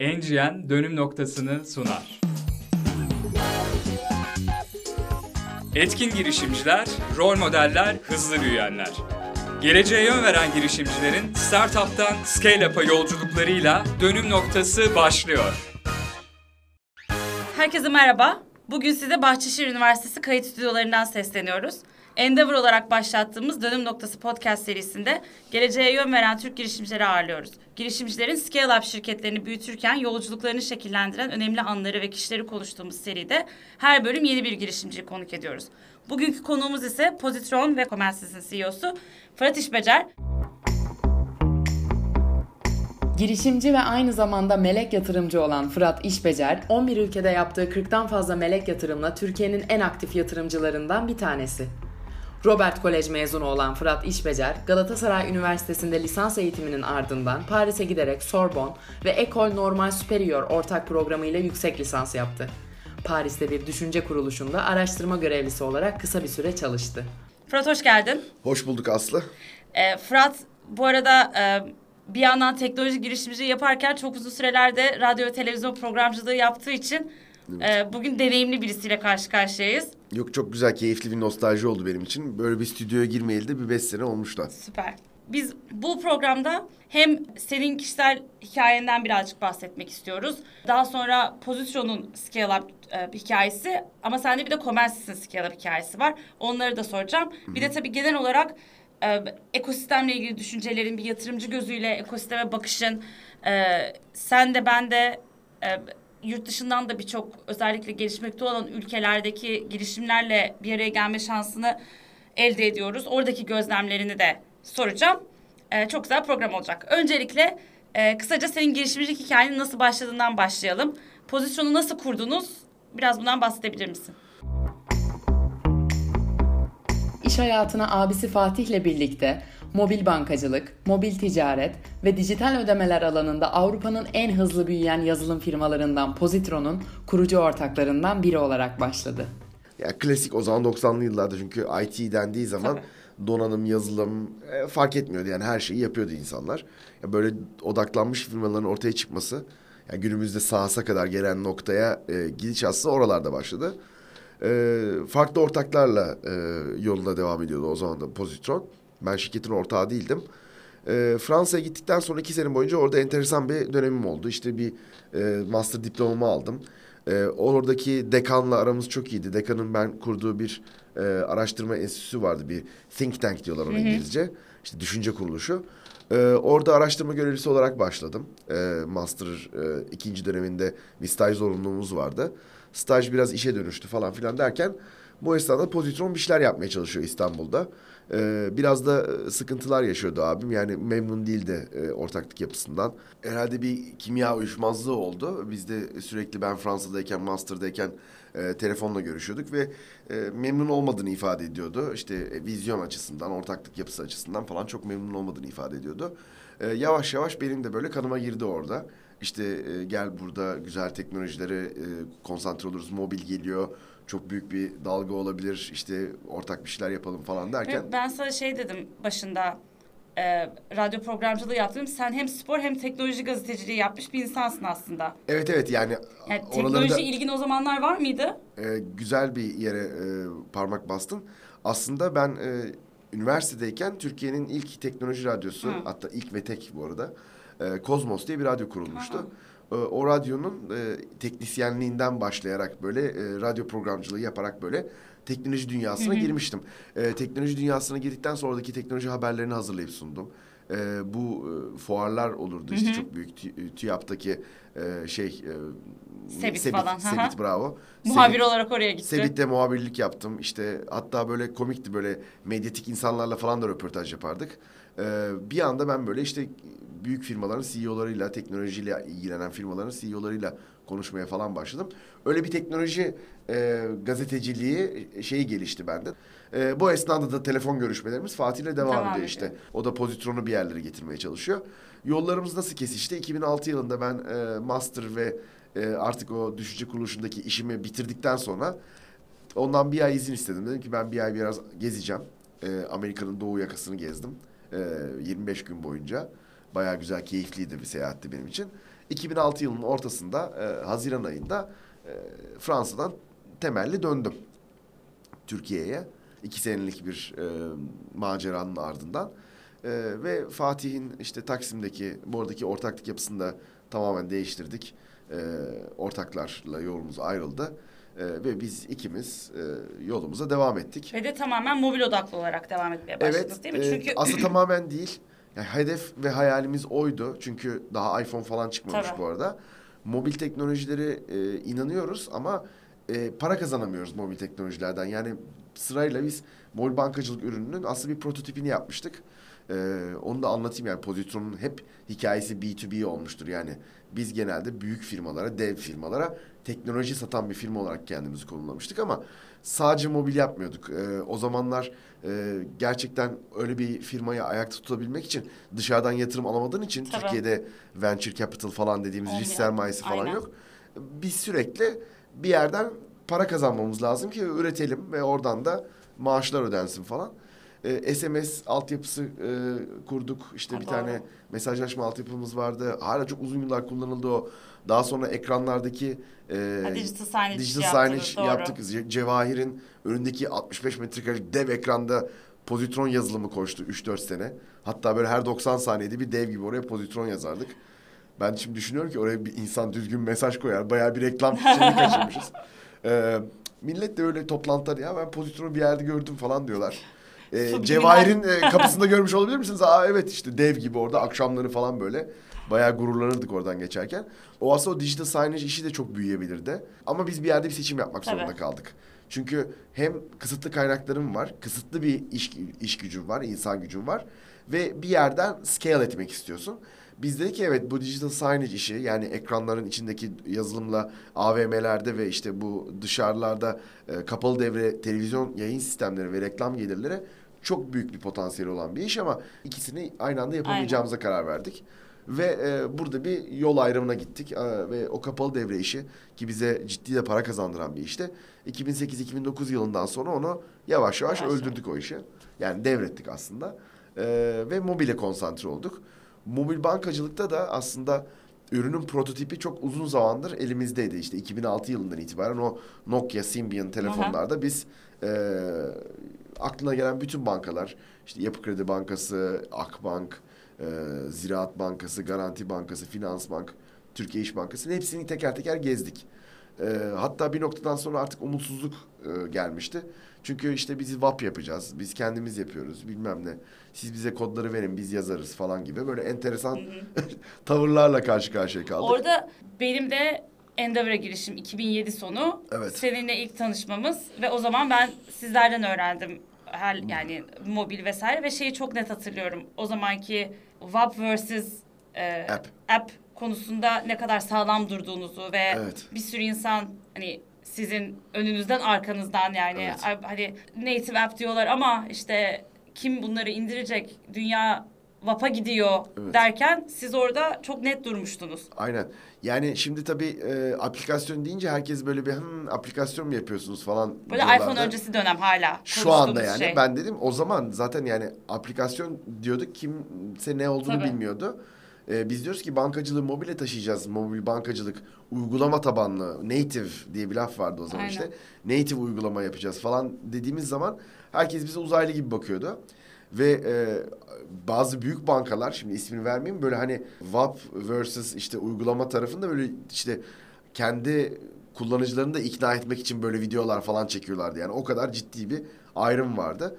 NGN dönüm noktasını sunar. Etkin girişimciler, rol modeller, hızlı büyüyenler. Geleceğe yön veren girişimcilerin startup'tan scale-up'a yolculuklarıyla dönüm noktası başlıyor. Herkese merhaba. Bugün size Bahçeşehir Üniversitesi kayıt stüdyolarından sesleniyoruz. Endeavor olarak başlattığımız Dönüm Noktası podcast serisinde geleceğe yön veren Türk girişimcileri ağırlıyoruz. Girişimcilerin scale-up şirketlerini büyütürken yolculuklarını şekillendiren önemli anları ve kişileri konuştuğumuz seride her bölüm yeni bir girişimciyi konuk ediyoruz. Bugünkü konuğumuz ise Pozitron ve Comensis'in CEO'su Fırat İşbecer. Girişimci ve aynı zamanda melek yatırımcı olan Fırat İşbecer, 11 ülkede yaptığı 40'tan fazla melek yatırımla Türkiye'nin en aktif yatırımcılarından bir tanesi. Robert College mezunu olan Fırat İşbecer, Galatasaray Üniversitesi'nde lisans eğitiminin ardından Paris'e giderek Sorbonne ve École Normale Supérieure ortak programıyla yüksek lisans yaptı. Paris'te bir düşünce kuruluşunda araştırma görevlisi olarak kısa bir süre çalıştı. Fırat hoş geldin. Hoş bulduk Aslı. Fırat bu arada... Bir yandan teknoloji girişimciliği yaparken çok uzun sürelerde radyo ve televizyon programcılığı yaptığı için bugün deneyimli birisiyle karşı karşıyayız. Yok, çok güzel, keyifli bir nostalji oldu benim için. Böyle bir stüdyoya girmeyeli de bir 5 sene olmuşlar. Süper. Biz bu programda hem senin kişisel hikayenden birazcık bahsetmek istiyoruz. Daha sonra Pozitron'un scale-up hikayesi, ama sende bir de Comensis'in scale-up hikayesi var. Onları da soracağım. Bir de tabii genel olarak... ekosistemle ilgili düşüncelerin, bir yatırımcı gözüyle ekosisteme bakışın, sen de ben de yurt dışından da birçok özellikle gelişmekte olan ülkelerdeki girişimlerle bir araya gelme şansını elde ediyoruz. Oradaki gözlemlerini de soracağım. Çok güzel program olacak. Öncelikle kısaca senin girişimcilik hikayenin nasıl başladığından başlayalım. Pozisyonu nasıl kurdunuz? Biraz bundan bahsedebilir misin? İş hayatına abisi Fatih'le birlikte mobil bankacılık, mobil ticaret ve dijital ödemeler alanında Avrupa'nın en hızlı büyüyen yazılım firmalarından Pozitron'un kurucu ortaklarından biri olarak başladı. Ya klasik o zaman 90'lı yıllarda, çünkü IT dendiği zaman tabii, donanım, yazılım fark etmiyordu. Yani her şeyi yapıyordu insanlar. Ya böyle odaklanmış firmaların ortaya çıkması, yani günümüzde SaaS'a kadar gelen noktaya gidiş aslında oralarda başladı. Farklı ortaklarla yoluna devam ediyordu o zaman da Pozitron. Ben şirketin ortağı değildim. Fransa'ya gittikten sonra 2 sene boyunca orada enteresan bir dönemim oldu. İşte bir master diplomamı aldım. Oradaki dekanla aramız çok iyiydi. Dekanın ben kurduğu bir araştırma enstitüsü vardı. Bir think tank diyorlar ona İngilizce. İşte düşünce kuruluşu. Orada araştırma görevlisi olarak başladım. Master 2. döneminde bir staj zorunluluğumuz vardı. Staj biraz işe dönüştü falan filan derken bu esnada Pozitron bir şeyler yapmaya çalışıyor İstanbul'da. Biraz da sıkıntılar yaşıyordu abim. Yani memnun değildi ortaklık yapısından. Herhalde bir kimya uyuşmazlığı oldu. Biz de sürekli ben Fransa'dayken, master'dayken telefonla görüşüyorduk ve memnun olmadığını ifade ediyordu. İşte vizyon açısından, ortaklık yapısı açısından falan çok memnun olmadığını ifade ediyordu. Yavaş yavaş benim de böyle kanıma girdi orada. İşte gel burada güzel teknolojilere konsantre oluruz. Mobil geliyor. Çok büyük bir dalga olabilir. İşte ortak bir şeyler yapalım falan derken. Ben sana şey dedim başında. Radyo programcılığı yaptım. Sen hem spor hem teknoloji gazeteciliği yapmış bir insansın aslında. Evet yani teknoloji ilgin o zamanlar var mıydı? Güzel bir yere parmak bastın. Aslında ben üniversitedeyken Türkiye'nin ilk teknoloji radyosu, hatta ilk ve tek bu arada, Kozmos diye bir radyo kurulmuştu. O radyonun teknisyenliğinden başlayarak böyle radyo programcılığı yaparak böyle teknoloji dünyasına girmiştim. Teknoloji dünyasına girdikten sonra oradaki teknoloji haberlerini hazırlayıp sundum. Bu fuarlar olurdu işte çok büyük TÜYAP'taki Sebit bravo. Muhabir olarak oraya gitti. Sebit'te muhabirlik yaptım işte, hatta böyle komikti, böyle medyatik insanlarla falan da röportaj yapardık. Bir anda ben böyle işte büyük firmaların CEO'larıyla, teknolojiyle ilgilenen firmaların CEO'larıyla konuşmaya falan başladım. Öyle bir teknoloji gazeteciliği şeyi gelişti bende. Bu esnada da telefon görüşmelerimiz Fatih'le devam ediyor işte. O da Pozitron'u bir yerlere getirmeye çalışıyor. Yollarımız nasıl kesişti? 2006 yılında ben master ve artık o düşünce kuruluşundaki işimi bitirdikten sonra ondan bir ay izin istedim. Dedim ki ben bir ay biraz gezeceğim. Amerika'nın doğu yakasını gezdim. 25 gün boyunca. Bayağı güzel, keyifliydi bir seyahatti benim için. 2006 yılının ortasında, Haziran ayında Fransa'dan temelli döndüm Türkiye'ye. 2 senelik bir maceranın ardından. Ve Fatih'in işte Taksim'deki, buradaki ortaklık yapısını da tamamen değiştirdik. Ortaklarla yolumuz ayrıldı. Ve biz ikimiz yolumuza devam ettik. Ve de tamamen mobil odaklı olarak devam etmeye başladınız, evet, değil mi? Çünkü aslında tamamen değil. Yani hedef ve hayalimiz oydu. Çünkü daha iPhone falan çıkmamış, tabii, bu arada. Mobil teknolojileri inanıyoruz ama para kazanamıyoruz mobil teknolojilerden. Yani sırayla biz mobil bankacılık ürününün aslında bir prototipini yapmıştık. Onu da anlatayım, yani Pozitron'un hep hikayesi B2B olmuştur. Yani biz genelde büyük firmalara, dev firmalara teknoloji satan bir firma olarak kendimizi konumlamıştık ama sadece mobil yapmıyorduk. O zamanlar gerçekten öyle bir firmayı ayakta tutabilmek için dışarıdan yatırım alamadığın için, tabii, Türkiye'de venture capital falan dediğimiz risk sermayesi falan, aynen, yok. Biz sürekli bir yerden para kazanmamız lazım ki üretelim ve oradan da maaşlar ödensin falan. SMS altyapısı kurduk. İşte bir tane mesajlaşma altyapımız vardı. Hala çok uzun yıllar kullanıldı o. Daha sonra ekranlardaki digital signage yaptık. Cevahir'in önündeki 65 metrekarelik dev ekranda Pozitron yazılımı koştu 3-4 sene. Hatta böyle her 90 saniyede bir dev gibi oraya Pozitron yazardık. Ben şimdi düşünüyorum ki oraya bir insan düzgün mesaj koyar. Bayağı bir reklam şeyini kaçırmışız. Millet de öyle toplantılar, ya ben Pozitron'u bir yerde gördüm falan diyorlar. Cevahir'in kapısında görmüş olabilir misiniz? Aa evet, işte dev gibi orada akşamları falan böyle. Bayağı gururlanırdık oradan geçerken. O aslında o digital signage işi de çok büyüyebilirdi. Ama biz bir yerde bir seçim yapmak, tabii, zorunda kaldık. Çünkü hem kısıtlı kaynaklarım var, kısıtlı bir iş gücüm var, insan gücüm var. Ve bir yerden scale etmek istiyorsun. Biz dedik ki evet, bu digital signage işi, yani ekranların içindeki yazılımla AVM'lerde ve işte bu dışarılarda kapalı devre televizyon yayın sistemleri ve reklam gelirleri çok büyük bir potansiyeli olan bir iş ama ikisini aynı anda yapamayacağımıza, aynen, karar verdik. Ve burada bir yol ayrımına gittik ve o kapalı devre işi ki bize ciddi de para kazandıran bir işti. 2008-2009 yılından sonra onu yavaş yavaş öldürdük o işi. Yani devrettik aslında ve mobile konsantre olduk. Mobil bankacılıkta da aslında ürünün prototipi çok uzun zamandır elimizdeydi. İşte 2006 yılından itibaren o Nokia, Symbian telefonlarda, aha, biz aklına gelen bütün bankalar, işte Yapı Kredi Bankası, Akbank, Ziraat Bankası, Garanti Bankası, Finansbank, Türkiye İş Bankası'nın hepsini teker teker gezdik. Hatta bir noktadan sonra artık umutsuzluk gelmişti. Çünkü işte bizi VAP yapacağız, biz kendimiz yapıyoruz bilmem ne. Siz bize kodları verin, biz yazarız falan gibi böyle enteresan, hı hı, tavırlarla karşı karşıya kaldık. Orada benim de Endeavor'a girişim 2007 sonu, evet, seninle ilk tanışmamız ve o zaman ben sizlerden öğrendim. Yani mobil vesaire ve şeyi çok net hatırlıyorum. O zamanki VAP versus app konusunda ne kadar sağlam durduğunuzu ve, evet, bir sürü insan hani sizin önünüzden arkanızdan, yani, evet, hani native app diyorlar ama işte kim bunları indirecek, dünya VAP'a gidiyor, evet, derken siz orada çok net durmuştunuz. Aynen. Yani şimdi tabii aplikasyon deyince herkes böyle bir aplikasyon mu yapıyorsunuz falan. Böyle diyorlardı. iPhone öncesi dönem hala. Şu anda yani şey. Ben dedim o zaman zaten yani aplikasyon diyorduk, kimse ne olduğunu, tabii, bilmiyordu. Biz diyoruz ki bankacılığı mobile taşıyacağız. Mobil bankacılık uygulama tabanlı, native diye bir laf vardı o zaman, aynen, işte. Native uygulama yapacağız falan dediğimiz zaman herkes bize uzaylı gibi bakıyordu. Ve bazı büyük bankalar, şimdi ismini vermeyeyim, böyle hani VAP versus işte uygulama tarafında böyle işte kendi kullanıcılarını da ikna etmek için böyle videolar falan çekiyorlardı. Yani o kadar ciddi bir ayrım vardı.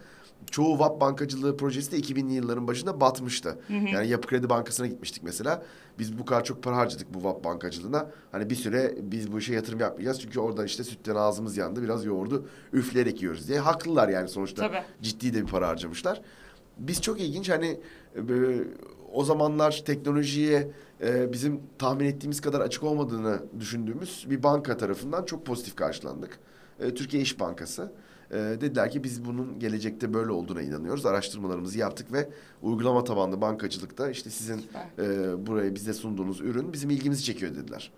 Çoğu VAP bankacılığı projesi de 2000'li yılların başında batmıştı. Hı hı. Yani Yapı Kredi Bankası'na gitmiştik mesela. Biz bu kadar çok para harcadık bu VAP bankacılığına. Hani bir süre biz bu işe yatırım yapmayacağız. Çünkü oradan işte sütten ağzımız yandı. Biraz yoğurdu üfleyerek yiyoruz diye. Haklılar yani sonuçta. Tabii. Ciddi de bir para harcamışlar. Biz çok ilginç hani o zamanlar teknolojiye bizim tahmin ettiğimiz kadar açık olmadığını düşündüğümüz bir banka tarafından çok pozitif karşılandık. Türkiye İş Bankası. Dediler ki biz bunun gelecekte böyle olduğuna inanıyoruz. Araştırmalarımızı yaptık ve uygulama tabanlı bankacılıkta işte sizin buraya bize sunduğunuz ürün bizim ilgimizi çekiyor dediler.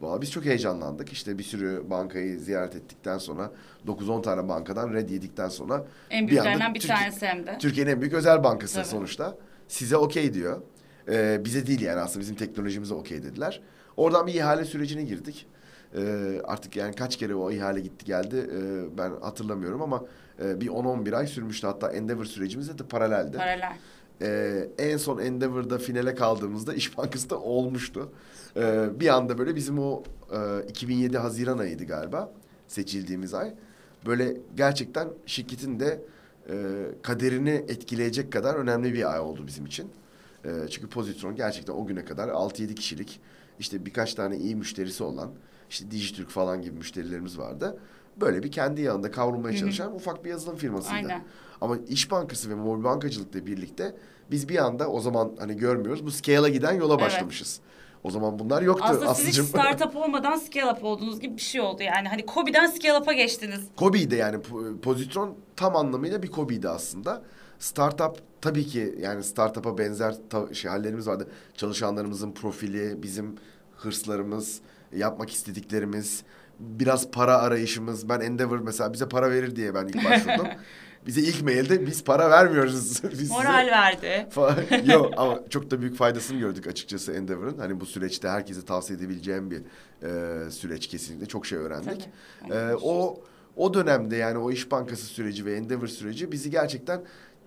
Vallahi biz çok heyecanlandık. İşte bir sürü bankayı ziyaret ettikten sonra 9-10 tane bankadan red yedikten sonra en büyüklerinden bir tanesi hem de. Türkiye'nin en büyük özel bankası, tabii, sonuçta. Size okey diyor. Bize değil yani aslında bizim teknolojimize okey dediler. Oradan bir ihale sürecine girdik. Artık yani kaç kere o ihale gitti geldi ben hatırlamıyorum ama bir 10-11 ay sürmüştü. Hatta Endeavor sürecimizde de paraleldi. Paralel. En son Endeavor'da finale kaldığımızda İş Bankası da olmuştu. Bir anda böyle bizim o 2007 Haziran ayıydı galiba seçildiğimiz ay. Böyle gerçekten şirketin de kaderini etkileyecek kadar önemli bir ay oldu bizim için. Çünkü Pozitron gerçekten o güne kadar 6-7 kişilik işte birkaç tane iyi müşterisi olan işte Dijitürk falan gibi müşterilerimiz vardı. Böyle bir kendi yanında kavrulmaya çalışan ufak bir yazılım firmasıydı. Aynen. Ama İş Bankası ve mobil bankacılıkla birlikte biz bir anda o zaman hani görmüyoruz bu scale'a giden yola başlamışız. O zaman bunlar yoktu aslında. Aslında siz startup olmadan scale-up olduğunuz gibi bir şey oldu yani. Hani Kobi'den scale-up'a geçtiniz. Kobi'ydi yani Pozitron tam anlamıyla bir Kobi'ydi aslında. Startup tabii ki yani startup'a benzer hallerimiz vardı. Çalışanlarımızın profili, bizim hırslarımız, yapmak istediklerimiz, biraz para arayışımız. Ben Endeavor mesela bize para verir diye ben ilk başvurdum. Bize ilk mailde biz para vermiyoruz. Biz moral verdi. Yok ama çok da büyük faydasını gördük açıkçası Endeavor'ın. Hani bu süreçte herkese tavsiye edebileceğim bir süreç kesinlikle. Çok şey öğrendik. O dönemde yani o İş Bankası süreci ve Endeavor süreci bizi gerçekten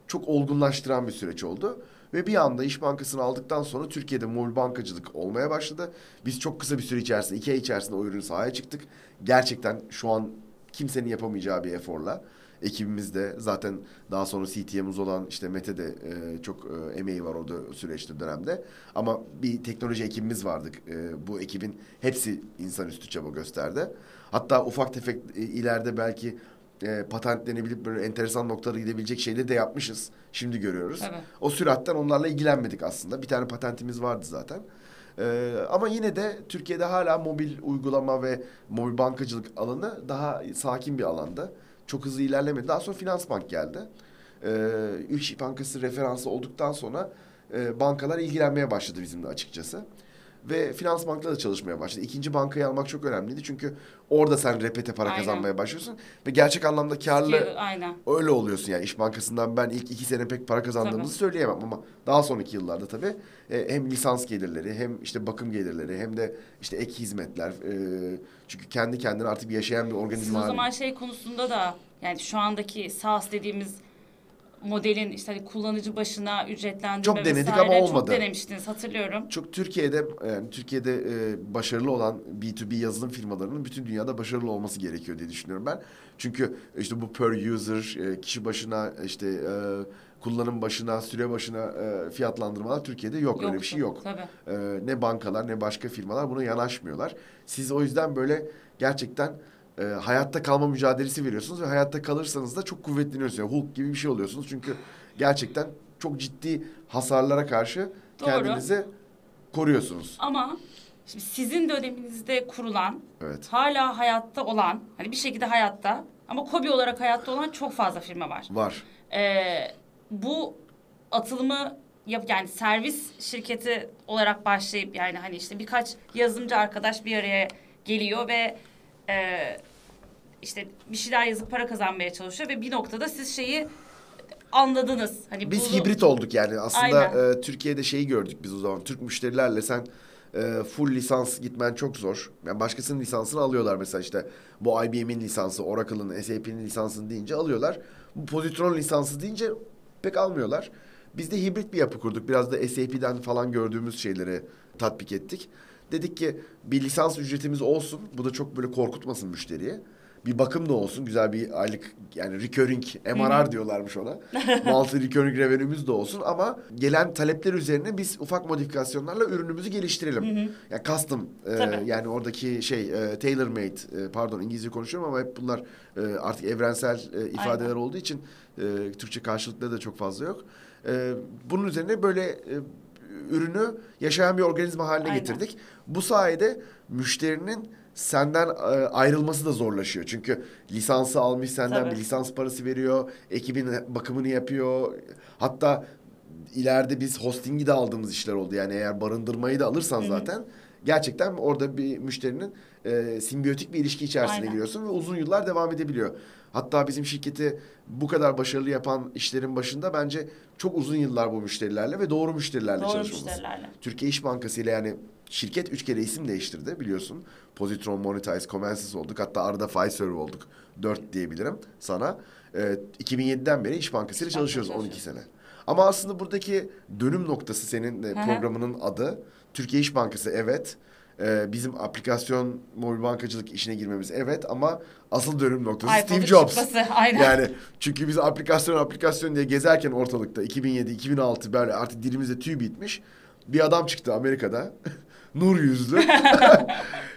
çok olgunlaştıran bir süreç oldu. Ve bir anda İş Bankası'nı aldıktan sonra Türkiye'de mobil bankacılık olmaya başladı. Biz çok kısa bir süre içerisinde, 2 ay içerisinde o ürünü sahaya çıktık. Gerçekten şu an kimsenin yapamayacağı bir eforla. Ekibimizde zaten daha sonra CTM'imiz olan işte Mete de çok emeği var o süreçte dönemde. Ama bir teknoloji ekibimiz vardı. Bu ekibin hepsi insanüstü çaba gösterdi. Hatta ufak tefek ileride belki patentlenebilip böyle enteresan noktalara gidebilecek şeyleri de yapmışız. Şimdi görüyoruz. Evet. O süratten onlarla ilgilenmedik aslında. Bir tane patentimiz vardı zaten. Ama yine de Türkiye'de hala mobil uygulama ve mobil bankacılık alanı daha sakin bir alanda. Çok hızlı ilerlemedi. Daha sonra Finansbank geldi. İş Bankası referansı olduktan sonra bankalar ilgilenmeye başladı bizimle açıkçası. Ve Finansbank'la da çalışmaya başladı. İkinci bankayı almak çok önemliydi. Çünkü orada sen repete para kazanmaya başlıyorsun. Ve gerçek anlamda karlı öyle oluyorsun. Yani İş Bankası'ndan ben ilk 2 sene pek para kazandığımızı söyleyemem. Ama daha sonraki yıllarda tabii hem lisans gelirleri hem işte bakım gelirleri hem de işte ek hizmetler. Çünkü kendi kendine artık yaşayan bir organizma. Siz o zaman şey konusunda da yani şu andaki SaaS dediğimiz modelin işte hani kullanıcı başına ücretlendirme çok vesaire denedik ama olmadı. Çok denemiştiniz hatırlıyorum. Çok Türkiye'de başarılı olan B2B yazılım firmalarının bütün dünyada başarılı olması gerekiyor diye düşünüyorum ben. Çünkü işte bu per user kişi başına işte kullanım başına süre başına fiyatlandırmalar Türkiye'de yok. Yoktu, öyle bir şey yok. Ne bankalar ne başka firmalar buna yanaşmıyorlar. Siz o yüzden böyle gerçekten hayatta kalma mücadelesi veriyorsunuz ve hayatta kalırsanız da çok kuvvetleniyorsunuz. Yani Hulk gibi bir şey oluyorsunuz. Çünkü gerçekten çok ciddi hasarlara karşı kendinizi koruyorsunuz. Ama şimdi sizin döneminizde kurulan, hala hayatta olan, hani bir şekilde hayatta ama KOBİ olarak hayatta olan çok fazla firma var. Var. Bu atılımı yani servis şirketi olarak başlayıp yani hani işte birkaç yazılımcı arkadaş bir araya geliyor ve işte bir şeyler yazıp para kazanmaya çalışıyor ve bir noktada siz şeyi anladınız. Hani biz hibrit olduk yani aslında Türkiye'de şeyi gördük biz o zaman. Türk müşterilerle sen full lisans gitmen çok zor. Yani başkasının lisansını alıyorlar mesela işte bu IBM'in lisansı, Oracle'ın, SAP'nin lisansını deyince alıyorlar. Bu Pozitron lisansı deyince pek almıyorlar. Biz de hibrit bir yapı kurduk. Biraz da SAP'den falan gördüğümüz şeyleri tatbik ettik. Dedik ki bir lisans ücretimiz olsun. Bu da çok böyle korkutmasın müşteriye. Bir bakım da olsun. Güzel bir aylık yani recurring MRR diyorlarmış ona. Multi recurring revenue'ümüz de olsun. Ama gelen talepler üzerine biz ufak modifikasyonlarla ürünümüzü geliştirelim. Yani custom yani oradaki şey tailor made pardon İngilizce konuşuyorum ama hep bunlar artık evrensel ifadeler olduğu için Türkçe karşılıkları da çok fazla yok. Bunun üzerine böyle ürünü yaşayan bir organizma haline getirdik. Bu sayede müşterinin senden ayrılması da zorlaşıyor. Çünkü lisansı almış senden bir lisans parası veriyor. Ekibin bakımını yapıyor. Hatta ileride biz hostingi de aldığımız işler oldu. Yani eğer barındırmayı da alırsan zaten gerçekten orada bir müşterinin simbiyotik bir ilişki içerisine aynen. giriyorsun ve uzun yıllar devam edebiliyor. Hatta bizim şirketi bu kadar başarılı yapan işlerin başında bence çok uzun yıllar bu müşterilerle ve doğru müşterilerle çalışmamız. Müşterilerle. Türkiye İş Bankası ile yani şirket 3 kere isim değiştirdi biliyorsun. Pozitron, Monitise, Comensis olduk. Hatta arada Fiserv olduk. 4 diyebilirim sana. 2007'den beri İş Bankası ile çalışıyoruz 12 sene. Ama aslında buradaki dönüm noktası senin programının adı. Türkiye İş Bankası evet. Bizim aplikasyon mobil bankacılık işine girmemiz evet ama asıl dönüm noktası Steve Jobs. Çıkması, aynen. Yani çünkü biz aplikasyon diye gezerken ortalıkta 2007-2006 böyle artık dilimizde tüy bitmiş bir adam çıktı Amerika'da. Nur yüzlü.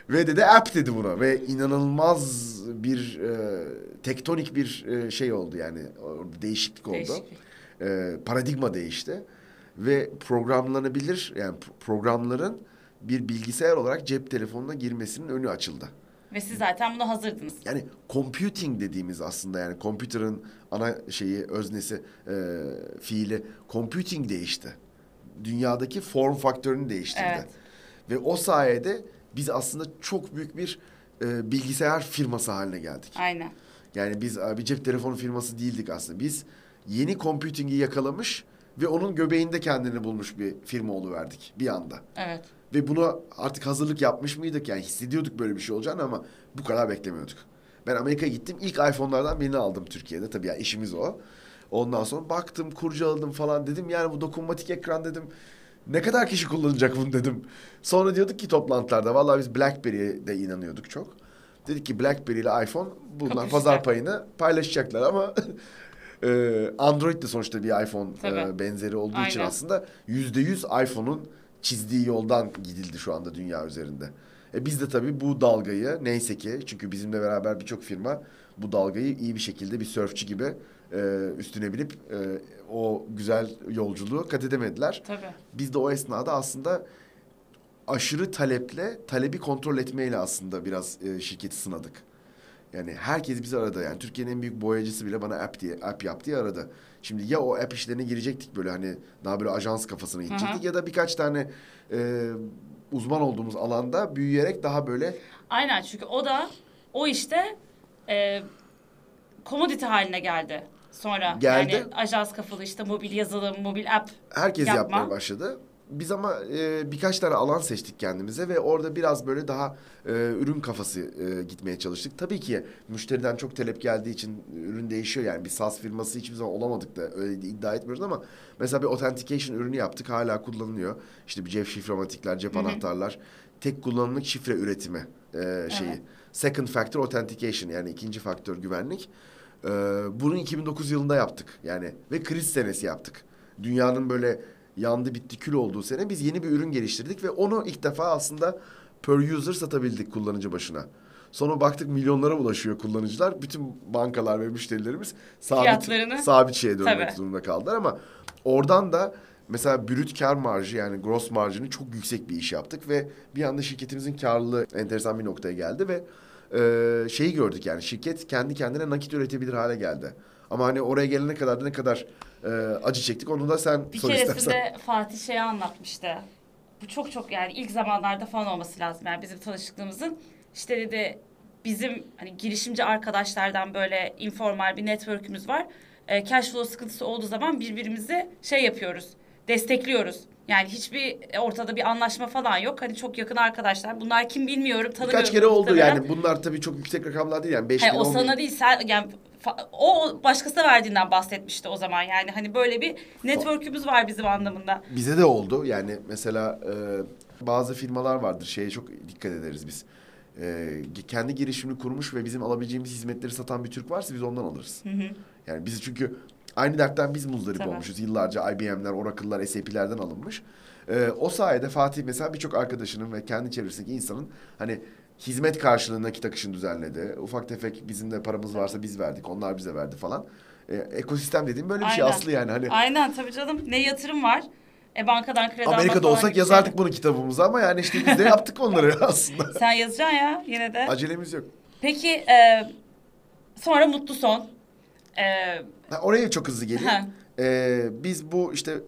Ve dedi app dedi buna ve inanılmaz bir tektonik bir şey oldu yani değişiklik oldu. Paradigma değişti ve programlanabilir yani programların bir bilgisayar olarak cep telefonuna girmesinin önü açıldı. Ve siz zaten buna hazırdınız. Yani computing dediğimiz aslında yani computer'ın ana şeyi öznesi fiili computing değişti. Dünyadaki form faktörünü değiştirdi. Evet. Ve o sayede biz aslında çok büyük bir bilgisayar firması haline geldik. Aynen. Yani biz bir cep telefonu firması değildik aslında. Biz yeni computing'i yakalamış ve onun göbeğinde kendini bulmuş bir firma oluverdik bir anda. Evet. Ve buna artık hazırlık yapmış mıydık? Yani hissediyorduk böyle bir şey olacağını ama bu kadar beklemiyorduk. Ben Amerika'ya gittim. İlk iPhone'lardan birini aldım Türkiye'de. Tabii yani işimiz o. Ondan sonra baktım, kurcaladım falan dedim. Yani bu dokunmatik ekran dedim. Ne kadar kişi kullanacak bunu dedim. Sonra diyorduk ki toplantılarda. Vallahi biz BlackBerry'e de inanıyorduk çok. Dedik ki BlackBerry ile iPhone bunlar kapışacak. Pazar payını paylaşacaklar ama... Android de sonuçta bir iPhone benzeri olduğu aynen. için aslında... %100 iPhone'un... çizdiği yoldan gidildi şu anda dünya üzerinde. Biz de tabii bu dalgayı neyse ki çünkü bizimle beraber birçok firma bu dalgayı iyi bir şekilde bir sörfçü gibi üstüne binip o güzel yolculuğu kat edemediler. Tabii. Biz de o esnada aslında aşırı talebi kontrol etmeyle aslında biraz şirketi sınadık. Yani herkes bizi aradı. Yani Türkiye'nin en büyük boyacısı bile bana app yap diye aradı. Şimdi ya o app işlerine girecektik böyle hani daha böyle ajans kafasına gidecektik. Hı-hı. Ya da birkaç tane uzman olduğumuz alanda büyüyerek daha böyle. Aynen çünkü o işte commodity haline geldi. Sonra yani ajans kafalı işte mobil yazılım, mobil app herkes yapmaya başladı. Biz ama birkaç tane alan seçtik kendimize ve orada biraz böyle daha ürün kafası gitmeye çalıştık. Tabii ki müşteriden çok talep geldiği için ürün değişiyor. Yani bir SaaS firması hiçbir zaman olamadık da öyle iddia etmiyoruz ama mesela bir authentication ürünü yaptık hala kullanılıyor. İşte bir cep şifrematikler, cep anahtarlar, tek kullanımlık şifre üretimi şeyi. Evet. Second factor authentication yani ikinci faktör güvenlik. Bunu 2009 yılında yaptık yani ve kriz senesi yaptık. Dünyanın böyle... yandı bitti kül olduğu sene biz yeni bir ürün geliştirdik ve onu ilk defa aslında per user satabildik kullanıcı başına. Sonra baktık milyonlara ulaşıyor kullanıcılar. Bütün bankalar ve müşterilerimiz sabit şeye dönmek zorunda kaldılar ama oradan da mesela brüt kar marjı yani gross marjını çok yüksek bir iş yaptık ve bir anda şirketimizin karlılığı enteresan bir noktaya geldi ve şeyi gördük yani şirket kendi kendine nakit üretebilir hale geldi. Ama hani oraya gelene kadar da ne kadar acı çektik onu da sen bir sor istersen. Bir keresinde Fatih şeyi anlatmıştı. Bu çok yani ilk zamanlarda falan olması lazım. Yani bizim tanışıklığımızın işte dedi bizim hani girişimci arkadaşlardan böyle informal bir network'ümüz var. Cash flow sıkıntısı olduğu zaman birbirimizi şey yapıyoruz, destekliyoruz. Yani hiçbir ortada bir anlaşma falan yok. Hani çok yakın arkadaşlar. Bunlar kim bilmiyorum, tanımıyorum. Birkaç kere oldu yani. Bunlar tabii çok yüksek rakamlar değil yani. 5 bin, 10 bin. O sana değil sen yani... O başkasına verdiğinden bahsetmişti o zaman yani hani böyle bir network'ümüz var bizim anlamında. Bize de oldu yani mesela bazı firmalar vardır şeye çok dikkat ederiz biz. Kendi girişimini kurmuş ve bizim alabileceğimiz hizmetleri satan bir Türk varsa biz ondan alırız. Hı hı. Yani biz çünkü aynı dertten biz muzdarip olmuşuz yıllarca IBM'ler, Oracle'lar, SAP'lerden alınmış. O sayede Fatih mesela birçok arkadaşının ve kendi çevresindeki insanın hani... hizmet karşılığında nakit akışını düzenledi. Ufak tefek bizim de paramız varsa biz verdik. Onlar bize verdi falan. Ekosistem dediğim böyle bir şey aslı yani. Hani... Aynen tabii canım. Ne yatırım var. Bankadan kredi almak. Amerika'da olsak yazardık bunu kitabımıza ama yani işte biz de yaptık onları aslında. Sen yazacaksın ya yine de. Acelemiz yok. Peki sonra mutlu son. Oraya çok hızlı geliyor. Biz bu işte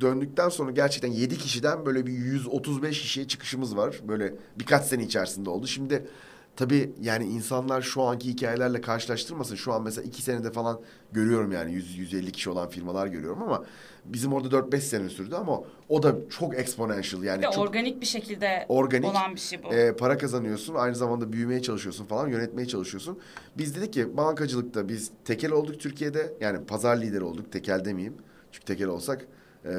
döndükten sonra gerçekten 7 kişiden böyle bir 135 kişiye çıkışımız var. Böyle birkaç sene içerisinde oldu. Şimdi tabii yani insanlar şu anki hikayelerle karşılaştırmasın. Şu an mesela 2 senede falan görüyorum yani 100-150 kişi olan firmalar görüyorum ama bizim orada 4-5 sene sürdü ama o da çok exponential yani. Çok organik bir şekilde olan bir şey bu. Para kazanıyorsun, aynı zamanda büyümeye çalışıyorsun falan, yönetmeye çalışıyorsun. Biz dedik ki bankacılıkta biz tekel olduk Türkiye'de, yani pazar lideri olduk, tekel demeyeyim. Çünkü tekel olsak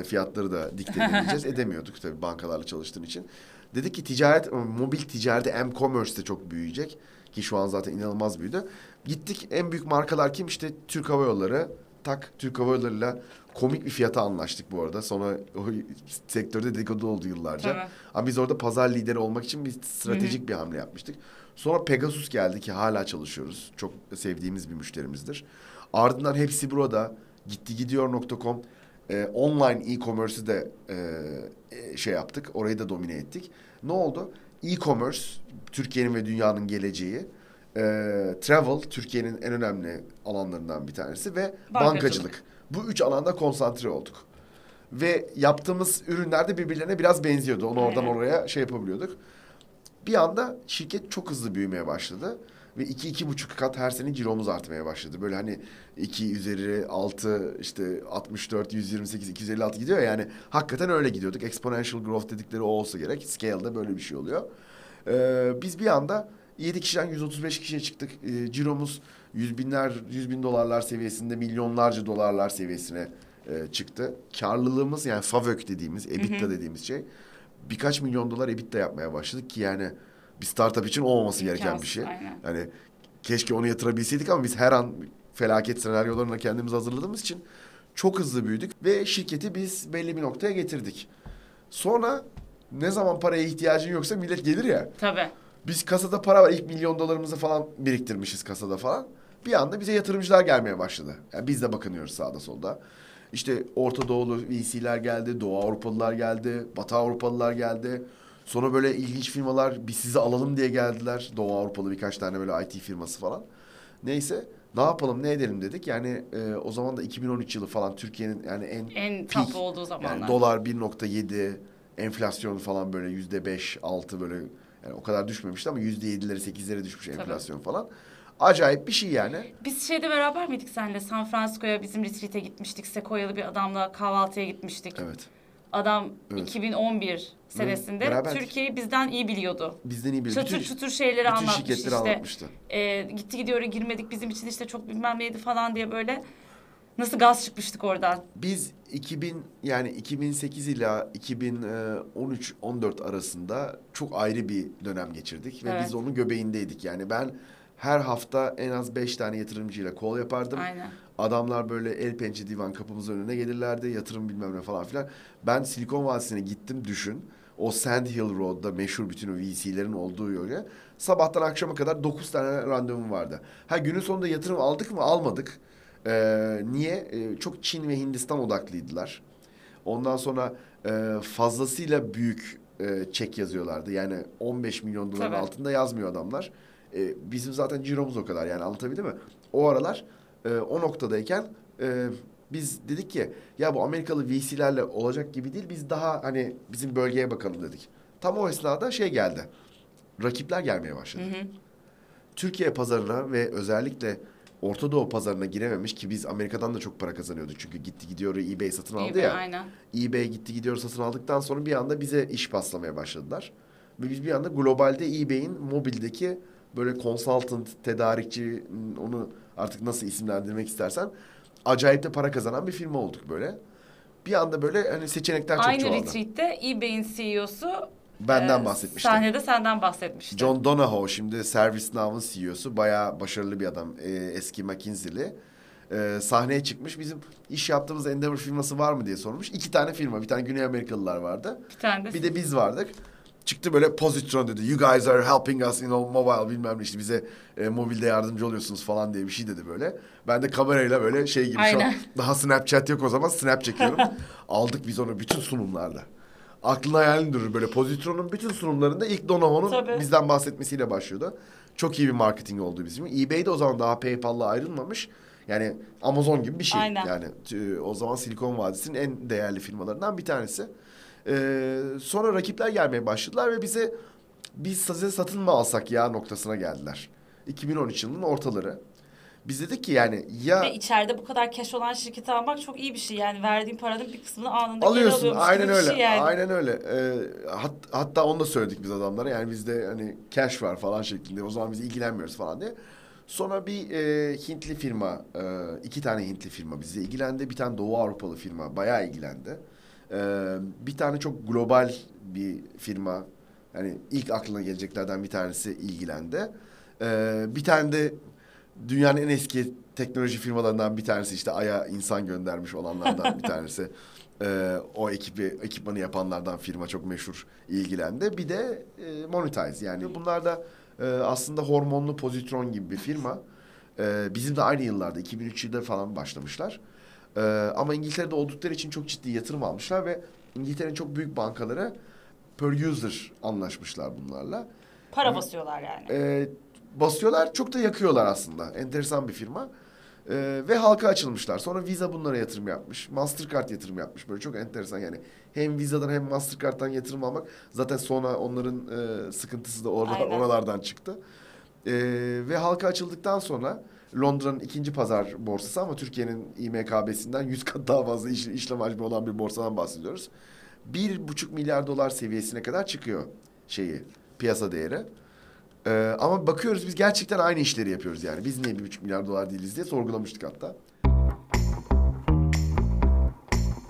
fiyatları da dikte edemeyeceğiz. Edemiyorduk tabii bankalarla çalıştığın için. Dedik ki ticaret, mobil ticareti, m-commerce de çok büyüyecek. Ki şu an zaten inanılmaz büyüdü. Gittik, en büyük markalar kim? İşte Türk Hava Yolları. Tak, Türk Hava Yolları'yla komik bir fiyata anlaştık bu arada. Sonra o sektörde dedikodu oldu yıllarca. Tabii. Ama biz orada pazar lideri olmak için bir stratejik bir hamle yapmıştık. Sonra Pegasus geldi ki hala çalışıyoruz. Çok sevdiğimiz bir müşterimizdir. Ardından hepsi burada. Gittigidiyor.com. Online e-commerce'ı da şey yaptık. Orayı da domine ettik. Ne oldu? E-commerce Türkiye'nin ve dünyanın geleceği. Travel Türkiye'nin en önemli alanlarından bir tanesi ve bankacılık. Bu üç alanda konsantre olduk. Ve yaptığımız ürünler de birbirlerine biraz benziyordu. Onu oradan oraya şey yapabiliyorduk. Bir anda şirket çok hızlı büyümeye başladı. Ve 2-2,5 kat her sene ciromuz artmaya başladı. Böyle hani 2/6, işte 64, 128, 256 gidiyor ya, yani hakikaten öyle gidiyorduk. Exponential growth dedikleri o olsa gerek. Scale'da böyle bir şey oluyor. Biz bir anda 7 kişiden 135 kişiye çıktık. Ciromuz $100 bin dolarlar seviyesinde, milyonlarca dolarlar seviyesine çıktı. Karlılığımız, yani FAVÖK dediğimiz, EBITDA dediğimiz şey, birkaç milyon dolar EBITDA yapmaya başladık ki yani bir startup için olmaması gereken bir şey. Aynen. Yani keşke onu yatırabilseydik ama biz her an felaket senaryolarına kendimizi hazırladığımız için çok hızlı büyüdük ve şirketi biz belli bir noktaya getirdik. Sonra ne zaman paraya ihtiyacın yoksa millet gelir ya. Tabii. Biz kasada para var, ilk $1 milyon falan biriktirmişiz kasada falan. Bir anda bize yatırımcılar gelmeye başladı. Yani biz de bakınıyoruz sağda solda. İşte Orta Doğulu VC'ler geldi, Doğu Avrupalılar geldi, Batı Avrupalılar geldi. Sonra böyle ilginç firmalar biz sizi alalım diye geldiler. Doğu Avrupalı birkaç tane böyle IT firması falan. Neyse, ne yapalım ne edelim dedik. Yani o zaman da 2013 yılı falan Türkiye'nin yani en top olduğu zamanlar. Yani dolar 1.7, enflasyon falan böyle %5-6 böyle, yani o kadar düşmemişti ama %7'lere 8'lere düşmüş enflasyon falan. Acayip bir şey yani. Biz şeyde beraber miydik seninle? San Francisco'ya bizim retreat'e gitmiştik. Sekoyalı bir adamla kahvaltıya gitmiştik. Evet. Adam 2011 senesinde Türkiye'yi bizden iyi biliyordu. Bizden iyi biliyordu. Çatır çutur şeyleri anlatmış işte. Bütün şirketleri anlatmıştı. Gittigidiyor'a girmedik, bizim için işte çok bilmem neydi falan diye böyle nasıl gaz çıkmıştık oradan. Biz 2008 ila 2013-14 arasında çok ayrı bir dönem geçirdik. Ve biz onun göbeğindeydik. Yani ben her hafta en az 5 tane yatırımcıyla kol yapardım. Aynen. Adamlar böyle el pençe divan kapımızın önüne gelirlerdi. Yatırım bilmem ne falan filan. Ben Silikon Vadisi'ne gittim düşün. O Sand Hill Road'da meşhur bütün o VC'lerin olduğu yöre. Sabahtan akşama kadar 9 tane randevum vardı. Ha, günün sonunda yatırım aldık mı? Almadık. Niye? Çok Çin ve Hindistan odaklıydılar. Ondan sonra fazlasıyla büyük çek yazıyorlardı. Yani 15 milyon doların altında yazmıyor adamlar. Bizim zaten ciromuz o kadar, yani anlatabildim mi? O aralar o noktadayken biz dedik ki ya bu Amerikalı VC'lerle olacak gibi değil, biz daha hani bizim bölgeye bakalım dedik. Tam o esnada şey geldi, rakipler gelmeye başladı. Türkiye pazarına ve özellikle Orta Doğu pazarına girememiş ki biz Amerika'dan da çok para kazanıyorduk. Çünkü Gittigidiyor'u eBay satın aldı ya. Aynen. eBay Gittigidiyor'u satın aldıktan sonra bir anda bize iş paslamaya başladılar. Ve biz bir anda globalde eBay'in mobildeki böyle consultant, tedarikçi, onu artık nasıl isimlendirmek istersen, acayip de para kazanan bir firma olduk böyle. Bir anda böyle hani seçenekler çok çoğaldı. Aynı retreat'te eBay'in CEO'su benden bahsetmişti. Sahnede senden bahsetmişti. John Donahoe, şimdi ServiceNow'ın CEO'su, bayağı başarılı bir adam, eski McKinsey'li. Sahneye çıkmış, bizim iş yaptığımız Endeavor firması var mı diye sormuş. 2 tane firma, bir tane Güney Amerikalılar vardı. Bir de biz vardık. Çıktı böyle Pozitron dedi. You guys are helping us in mobile bilmem ne, işte bize mobilde yardımcı oluyorsunuz falan diye bir şey dedi böyle. Ben de kamerayla böyle şey gibi, şu an daha Snapchat yok o zaman, Snap çekiyorum. Aldık biz onu bütün sunumlarda. Aklına hayalini durur böyle, Pozitron'un bütün sunumlarında ilk Donahoe'nun bizden bahsetmesiyle başlıyordu. Çok iyi bir marketing oldu bizim. eBay'de o zaman daha PayPal'la ayrılmamış. Yani Amazon gibi bir şey. Aynen. Yani o zaman Silikon Vadisi'nin en değerli firmalarından bir tanesi. Sonra rakipler gelmeye başladılar ve bize size satın mı alsak ya noktasına geldiler. 2013 yılının ortaları. Biz dedik ki yani ya... Ve içeride bu kadar cash olan şirketi almak çok iyi bir şey. Yani verdiğin paranın bir kısmını anında alıyorsun, geri alıyormuş gibi öyle, bir şey yani. Aynen öyle. Hatta onu da söyledik biz adamlara. Yani bizde hani cash var falan şeklinde. O zaman biz ilgilenmiyoruz falan diye. Sonra bir Hintli firma, iki tane Hintli firma bize ilgilendi. Bir tane Doğu Avrupalı firma bayağı ilgilendi. Bir tane çok global bir firma. Yani ilk aklına geleceklerden bir tanesi ilgilendi. Bir tane de dünyanın en eski teknoloji firmalarından bir tanesi, işte Ay'a insan göndermiş olanlardan bir tanesi. O ekipmanı yapanlardan firma çok meşhur ilgilendi. Bir de Monitise, yani bunlar da aslında hormonlu Pozitron gibi bir firma. Bizim de aynı yıllarda 2003 yılında falan başlamışlar. Ama İngiltere'de oldukları için çok ciddi yatırım almışlar ve İngiltere'nin çok büyük bankaları per user anlaşmışlar bunlarla. Para basıyorlar yani. Basıyorlar, çok da yakıyorlar aslında. Enteresan bir firma. Ve halka açılmışlar. Sonra Visa bunlara yatırım yapmış. Mastercard yatırım yapmış. Böyle çok enteresan yani. Hem Visa'dan hem Mastercard'dan yatırım almak. Zaten sonra onların sıkıntısı da oralardan çıktı. Ve halka açıldıktan sonra Londra'nın 2. pazar borsası ama Türkiye'nin İMKB'sinden 100 kat daha fazla işlem hacmi olan bir borsadan bahsediyoruz. $1,5 milyar seviyesine kadar çıkıyor piyasa değeri. Ama bakıyoruz biz gerçekten aynı işleri yapıyoruz yani. Biz niye $1,5 milyar değiliz diye sorgulamıştık hatta.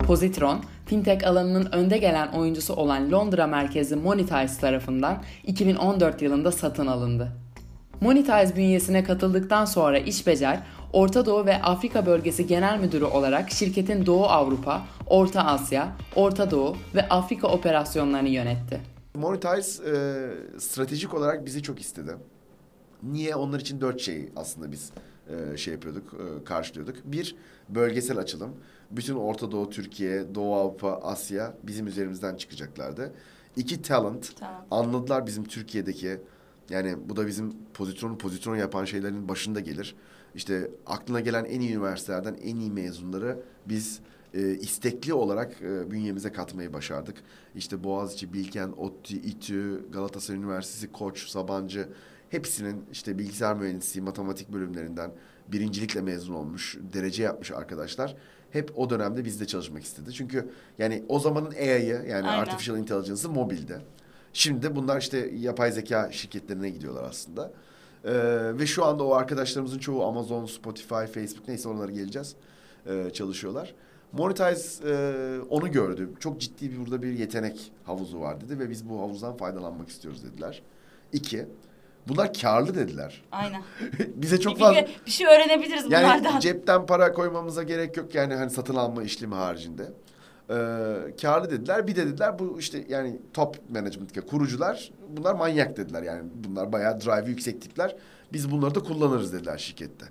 Pozitron, fintech alanının önde gelen oyuncusu olan Londra merkezli Monitise tarafından 2014 yılında satın alındı. Monitise bünyesine katıldıktan sonra İşbecer, Orta Doğu ve Afrika Bölgesi Genel Müdürü olarak şirketin Doğu Avrupa, Orta Asya, Orta Doğu ve Afrika operasyonlarını yönetti. Monitise stratejik olarak bizi çok istedi. Niye? Onlar için 4 şeyi aslında biz yapıyorduk, karşılıyorduk. Bir, bölgesel açılım. Bütün Orta Doğu, Türkiye, Doğu Avrupa, Asya bizim üzerimizden çıkacaklardı. 2, talent. Anladılar bizim Türkiye'deki, yani bu da bizim pozitron yapan şeylerin başında gelir. İşte aklına gelen en iyi üniversitelerden en iyi mezunları biz... istekli olarak bünyemize katmayı başardık. İşte Boğaziçi, Bilkent, ODTÜ, İTÜ, Galatasaray Üniversitesi, Koç, Sabancı, hepsinin işte bilgisayar mühendisliği, matematik bölümlerinden birincilikle mezun olmuş, derece yapmış arkadaşlar. Hep o dönemde bizde çalışmak istedi. Çünkü yani o zamanın AI'ı, yani Artificial Intelligence'ı mobilde. Şimdi de bunlar işte yapay zeka şirketlerine gidiyorlar aslında. Ve şu anda o arkadaşlarımızın çoğu Amazon, Spotify, Facebook, neyse onlara geleceğiz, çalışıyorlar. Monitise onu gördü. Çok ciddi burada bir yetenek havuzu var dedi ve biz bu havuzdan faydalanmak istiyoruz dediler. 2, bunlar karlı dediler. Aynen. Bize çok fazla... Bir şey öğrenebiliriz yani bunlardan. Yani cepten para koymamıza gerek yok yani, hani satın alma işlemi haricinde. Karlı dediler. Bir de dediler bu işte yani top management, kurucular, bunlar manyak dediler. Yani bunlar bayağı drive'ı yüksek tipler. Biz bunları da kullanırız dediler şirkette.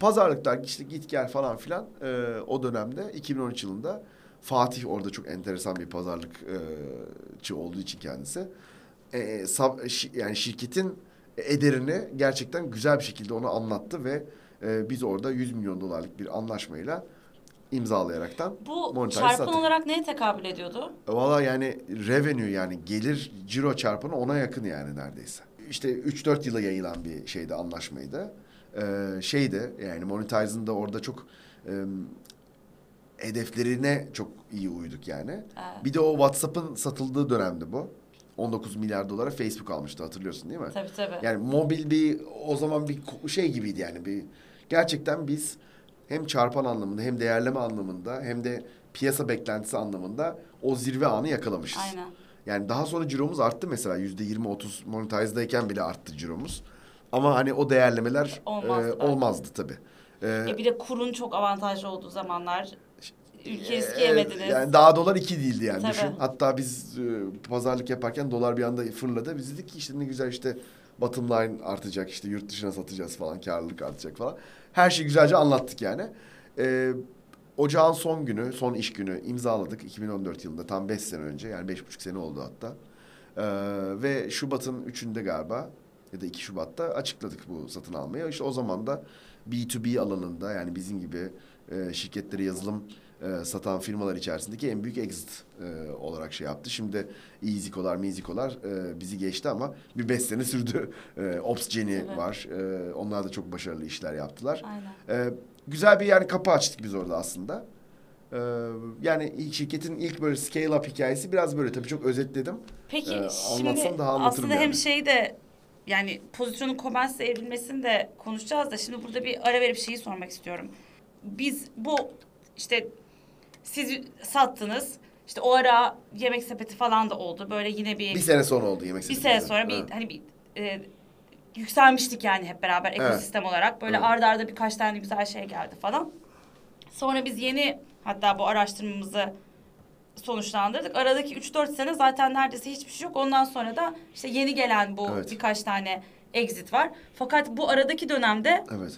Pazarlıklar, işte git gel falan filan, o dönemde 2013 yılında Fatih orada çok enteresan bir pazarlıkçı olduğu için kendisi. Yani şirketin ederini gerçekten güzel bir şekilde ona anlattı ve biz orada $100 milyon bir anlaşmayla imzalayaraktan... Bu çarpın zaten olarak neye tekabül ediyordu? Valla yani revenue, yani gelir ciro çarpını ona yakın yani neredeyse. İşte 3-4 yıla yayılan bir şeydi, anlaşmaydı. Yani Monitise'ın da orada çok hedeflerine çok iyi uyduk yani. Evet. Bir de o WhatsApp'ın satıldığı dönemdi bu. $19 milyar Facebook almıştı, hatırlıyorsun değil mi? Tabii tabii. Yani mobil bir, o zaman bir şey gibiydi yani. Gerçekten biz hem çarpan anlamında hem değerleme anlamında hem de piyasa beklentisi anlamında o zirve anı yakalamışız. Aynen. Yani daha sonra ciromuz arttı mesela. %20-30 Monitise'dayken bile arttı ciromuz. Ama hani o değerlemeler olmazdı tabii. Bir de kurun çok avantajlı olduğu zamanlar ülke riskiyemediniz. Yani daha $2 değildi yani, tabii. Düşün. Hatta biz pazarlık yaparken dolar bir anda fırladı. Biz dedik ki işte ne güzel, işte bottom line artacak, işte yurt dışına satacağız falan, karlılık artacak falan. Her şeyi güzelce anlattık yani. Ocağın son günü, son iş günü imzaladık 2014 yılında, tam 5 sene önce. Yani 5,5 sene oldu hatta. Ve Şubat'ın 3'ünde galiba... ya da 2 Şubat'ta açıkladık bu satın almayı. İşte o zaman da B2B alanında, yani bizim gibi şirketlere yazılım satan firmalar içerisindeki en büyük exit olarak şey yaptı. Şimdi Easyco'lar bizi geçti ama bir 5 sene sürdü. Opsgeni evet. var. Onlar da çok başarılı işler yaptılar. Aynen. Güzel bir yani kapı açtık biz orada aslında. Yani şirketin ilk böyle scale up hikayesi biraz böyle, tabii çok özetledim. Peki şimdi daha aslında yani. Hem şeyi de yani pozisyonun Comensis'e evrilmesini de konuşacağız da şimdi burada bir ara verip şeyi sormak istiyorum. Biz bu işte siz sattınız. İşte o ara Yemek Sepeti falan da oldu. Böyle yine bir... 1 sene sonra oldu Yemek Sepeti. 1 sene sonra bir, hani bir yükselmiştik yani hep beraber ekosistem evet. olarak. Böyle evet. arda arda birkaç tane güzel şey geldi falan. Sonra biz yeni hatta bu araştırmamızı sonuçlandırdık. Aradaki 3-4 sene zaten neredeyse hiçbir şey yok. Ondan sonra da işte yeni gelen bu evet. birkaç tane exit var. Fakat bu aradaki dönemde... Evet.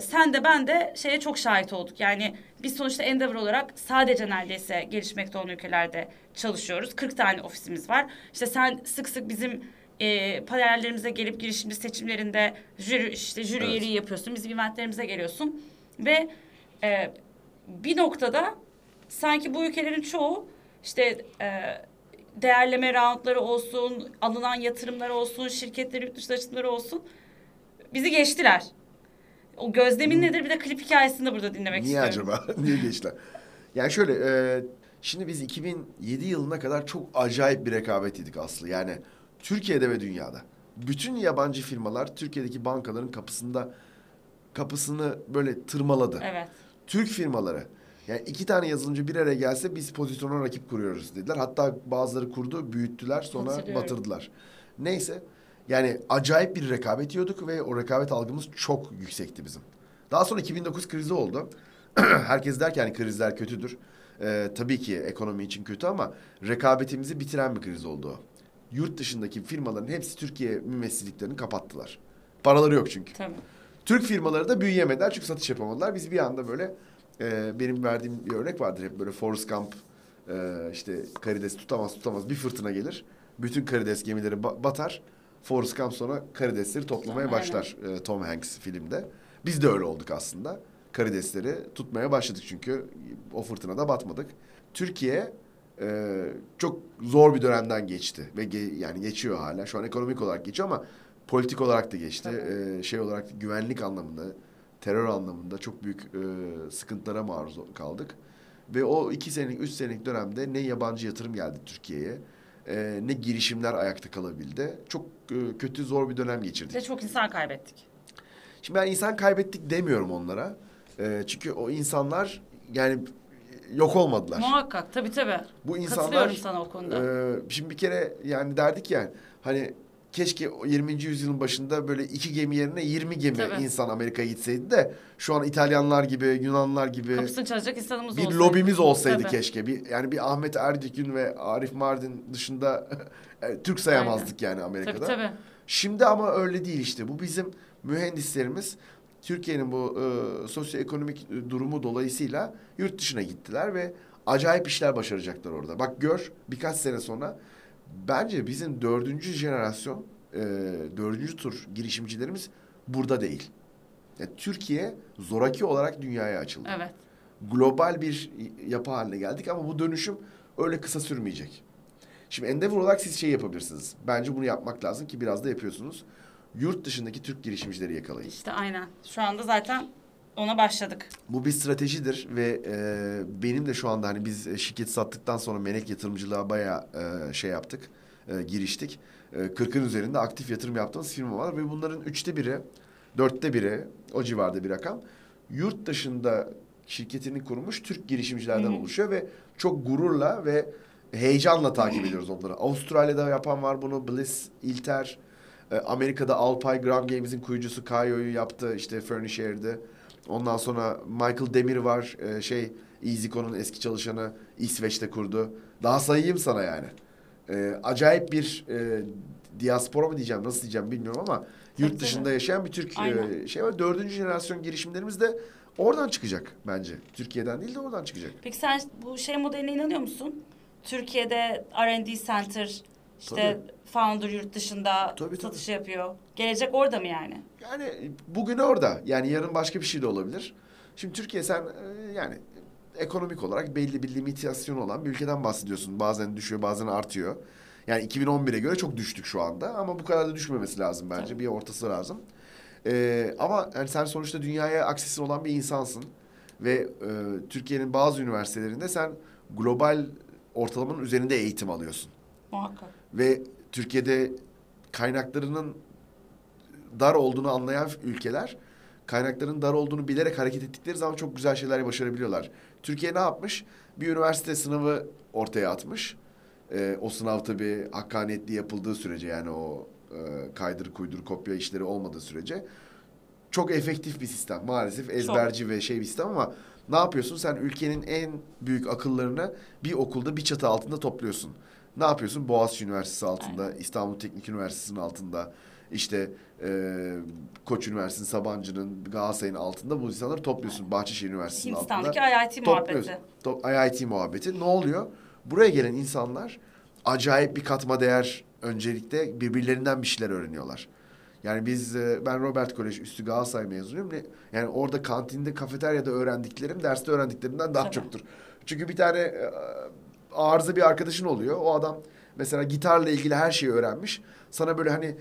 Sen de ben de şeye çok şahit olduk. Yani biz sonuçta Endeavor olarak sadece neredeyse gelişmekte olan ülkelerde çalışıyoruz. 40 tane ofisimiz var. İşte sen sık sık bizim panellerimize gelip girişimci seçimlerinde jüri evet. üyeliği yapıyorsun. Bizim eventlerimize geliyorsun. Ve bir noktada sanki bu ülkelerin çoğu işte... değerleme roundları olsun, alınan yatırımlar olsun, şirketlerin yurt dışı açılımları olsun. Bizi geçtiler. O gözlemin nedir? Bir de klip hikayesini de burada dinlemek Niye istiyorum. Niye acaba? Niye geçtiler? Yani şöyle, şimdi biz 2007 yılına kadar çok acayip bir rekabet yedik Aslı. Yani Türkiye'de ve dünyada. Bütün yabancı firmalar Türkiye'deki bankaların kapısını böyle tırmaladı. Evet. Türk firmaları. Yani 2 tane yazılımcı bir araya gelse biz Pozitron'a rakip kuruyoruz dediler. Hatta bazıları kurdu, büyüttüler, sonra batırdılar. Neyse, yani acayip bir rekabet yiyorduk ve o rekabet algımız çok yüksekti bizim. Daha sonra 2009 krizi oldu. Herkes der ki hani krizler kötüdür. Tabii ki ekonomi için kötü ama rekabetimizi bitiren bir kriz oldu o. Yurt dışındaki firmaların hepsi Türkiye mümessilliklerini kapattılar. Paraları yok çünkü. Tabii. Türk firmaları da büyüyemediler çünkü satış yapamadılar. Biz bir anda böyle... benim verdiğim bir örnek vardır hep böyle Forrest Gump, işte karides tutamaz bir fırtına gelir. Bütün karides gemileri batar. Forrest Gump sonra karidesleri toplamaya başlar Tom Hanks filmde. Biz de öyle olduk aslında. Karidesleri tutmaya başladık çünkü o fırtınada batmadık. Türkiye çok zor bir dönemden geçti ve yani geçiyor hala. Şu an ekonomik olarak geçiyor ama politik olarak da geçti. Şey olarak güvenlik anlamında... terör anlamında çok büyük sıkıntılara maruz kaldık. Ve o 2 senelik, 3 senelik dönemde ne yabancı yatırım geldi Türkiye'ye... ne girişimler ayakta kalabildi. Çok kötü, zor bir dönem geçirdik. Ve çok insan kaybettik. Şimdi ben insan kaybettik demiyorum onlara. Çünkü o insanlar yani yok olmadılar. Muhakkak, tabii tabii. Bu insanlar, katılıyorum sana o konuda. Şimdi bir kere yani derdik yani hani... Keşke 20. yüzyılın başında böyle 2 gemi yerine 20 gemi tabii. insan Amerika'ya gitseydi de... ...şu an İtalyanlar gibi, Yunanlar gibi... Kapısını çalacak insanımız olsaydı. Bir lobimiz olsaydı tabii. keşke. Yani bir Ahmet Ergün ve Arif Mardin dışında Türk sayamazdık Aynen. yani Amerika'da. Tabii, tabii. Şimdi ama öyle değil işte. Bu bizim mühendislerimiz Türkiye'nin bu sosyoekonomik durumu dolayısıyla yurt dışına gittiler... ...ve acayip işler başaracaklar orada. Bak gör birkaç sene sonra... Bence bizim 4. jenerasyon, 4. tur girişimcilerimiz burada değil. Yani Türkiye zoraki olarak dünyaya açıldı. Evet. Global bir yapı haline geldik ama bu dönüşüm öyle kısa sürmeyecek. Şimdi Endeavor olarak siz şey yapabilirsiniz. Bence bunu yapmak lazım ki biraz da yapıyorsunuz. Yurt dışındaki Türk girişimcileri yakalayın. İşte aynen. Şu anda zaten ona başladık. Bu bir stratejidir ve benim de şu anda hani biz şirket sattıktan sonra melek yatırımcılığa bayağı şey yaptık, giriştik. 40'ın üzerinde aktif yatırım yaptığımız firma var ve bunların 3'te 1'i, 4'te 1'i o civarda bir rakam. Yurt dışında şirketini kurmuş Türk girişimcilerden oluşuyor ve çok gururla ve heyecanla takip ediyoruz onları. Avustralya'da yapan var bunu, Bliss, İlter, Amerika'da Alpay, Gram Games'in kuyucusu Kayo'yu yaptı, işte Furnisher'di. Ondan sonra Michael Demir var, EasyCo'nun eski çalışanı, İsveç'te kurdu. Daha sayayım sana yani. Acayip bir diaspora mı diyeceğim, nasıl diyeceğim bilmiyorum ama... ...yurt dışında yaşayan bir Türk şey var. 4. jenerasyon girişimlerimiz de oradan çıkacak bence. Türkiye'den değil de oradan çıkacak. Peki sen bu şey modeline inanıyor musun? Türkiye'de R&D Center... İşte founder yurt dışında satış yapıyor. Gelecek orada mı yani? Yani bugün orada. Yani yarın başka bir şey de olabilir. Şimdi Türkiye sen yani ekonomik olarak belli bir limitasyon olan bir ülkeden bahsediyorsun. Bazen düşüyor, bazen artıyor. Yani 2011'e göre çok düştük şu anda. Ama bu kadar da düşmemesi lazım bence. Tabii. Bir ortası lazım. Ama yani sen sonuçta dünyaya aksesin olan bir insansın. Ve Türkiye'nin bazı üniversitelerinde sen global ortalamanın üzerinde eğitim alıyorsun. Muhakkak. Ve Türkiye'de kaynaklarının dar olduğunu anlayan ülkeler, kaynaklarının dar olduğunu bilerek hareket ettikleri zaman çok güzel şeyler başarabiliyorlar. Türkiye ne yapmış? Bir üniversite sınavı ortaya atmış. O sınav tabii hakkaniyetli yapıldığı sürece, yani o kaydır kuydur kopya işleri olmadığı sürece çok efektif bir sistem. Maalesef ezberci ve şey bir sistem ama ne yapıyorsun? Sen ülkenin en büyük akıllarını bir okulda, bir çatı altında topluyorsun. Ne yapıyorsun? Boğaziçi Üniversitesi altında, aynen, İstanbul Teknik Üniversitesi'nin altında, işte Koç Üniversitesi'nin, Sabancı'nın, Galatasaray'ın altında bu insanları topluyorsun. Aynen. Bahçeşehir Üniversitesi'nin altında. Hindistan'daki IIT muhabbeti. IIT muhabbeti. Ne oluyor? Buraya gelen insanlar acayip bir katma değer öncelikle birbirlerinden bir şeyler öğreniyorlar. Yani ben Robert College üstü Galatasaray mezunuyum. Yani orada kantinde, kafeteryada öğrendiklerim, derste öğrendiklerimden daha çoktur. Çünkü bir tane arıza bir arkadaşın oluyor. O adam mesela gitarla ilgili her şeyi öğrenmiş. Sana böyle hani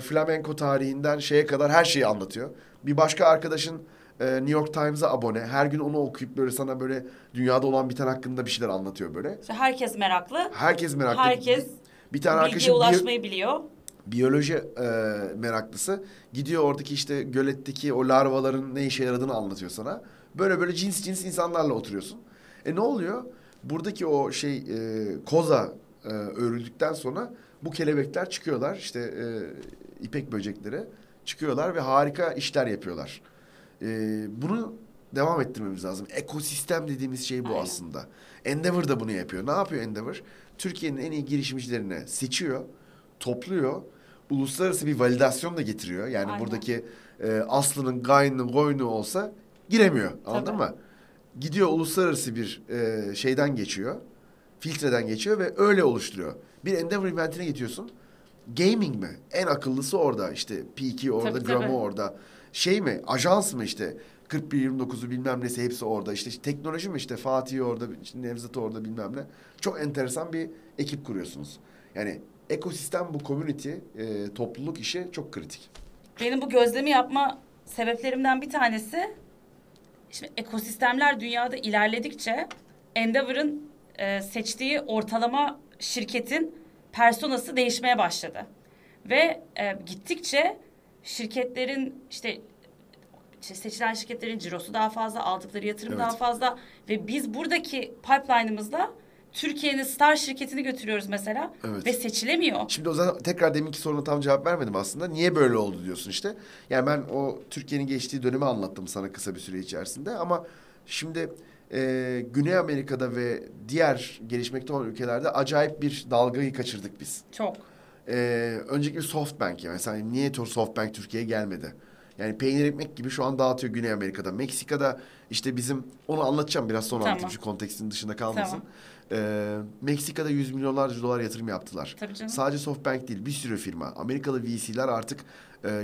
flamenko tarihinden şeye kadar her şeyi anlatıyor. Bir başka arkadaşın New York Times'a abone. Her gün onu okuyup böyle sana böyle dünyada olan biten hakkında bir şeyler anlatıyor böyle. İşte herkes meraklı. Herkes meraklı. Herkes bir tane arkadaşım ulaşmayı biliyor. Biyoloji meraklısı. Gidiyor oradaki işte göletteki o larvaların ne işe yaradığını anlatıyor sana. Böyle böyle cins insanlarla oturuyorsun. Ne oluyor? Buradaki o şey koza örüldükten sonra bu kelebekler çıkıyorlar. İşte ipek böcekleri çıkıyorlar ve harika işler yapıyorlar. Bunu devam ettirmemiz lazım. Ekosistem dediğimiz şey bu, aynen, aslında. Endeavor da bunu yapıyor. Ne yapıyor Endeavor? Türkiye'nin en iyi girişimcilerini seçiyor, topluyor. Uluslararası bir validasyon da getiriyor. Yani aynen, buradaki Aslı'nın, Gayn'ın, Goyn'u olsa giremiyor. Anladın tabii mı? Gidiyor uluslararası bir şeyden geçiyor. Filtreden geçiyor ve öyle oluşturuyor. Bir Endeavor eventine getiriyorsun. Gaming mi? En akıllısı orada. İşte P2 orada, tabii, Gram'ı tabii orada. Şey mi? Ajans mı işte? 41-29'u bilmem nesi hepsi orada. İşte teknoloji mi işte? Fatih orada, işte Nevzat orada bilmem ne. Çok enteresan bir ekip kuruyorsunuz. Yani ekosistem, bu community, topluluk işi çok kritik. Benim bu gözlemi yapma sebeplerimden bir tanesi... Şimdi ekosistemler dünyada ilerledikçe Endeavor'ın seçtiği ortalama şirketin personası değişmeye başladı. Ve gittikçe şirketlerin işte seçilen şirketlerin cirosu daha fazla, aldıkları yatırım daha fazla ve biz buradaki pipeline'ımızla Türkiye'nin star şirketini götürüyoruz mesela ve seçilemiyor. Şimdi o zaman tekrar deminki soruna tam cevap vermedim aslında. Niye böyle oldu diyorsun işte. Yani ben o Türkiye'nin geçtiği dönemi anlattım sana kısa bir süre içerisinde ama şimdi Güney Amerika'da ve diğer gelişmekte olan ülkelerde acayip bir dalgayı kaçırdık biz. Çok. Önceki Softbank ya mesela niye Softbank Türkiye'ye gelmedi? Yani peynir ekmek gibi şu an dağıtıyor Güney Amerika'da. Meksika'da işte bizim... Onu anlatacağım biraz sonra, anlatayım şu kontekstin dışında kalmasın. Tamam. Meksika'da yüz milyonlarca dolar yatırım yaptılar. Tabii canım. Sadece Softbank değil, bir sürü firma. Amerikalı VC'ler artık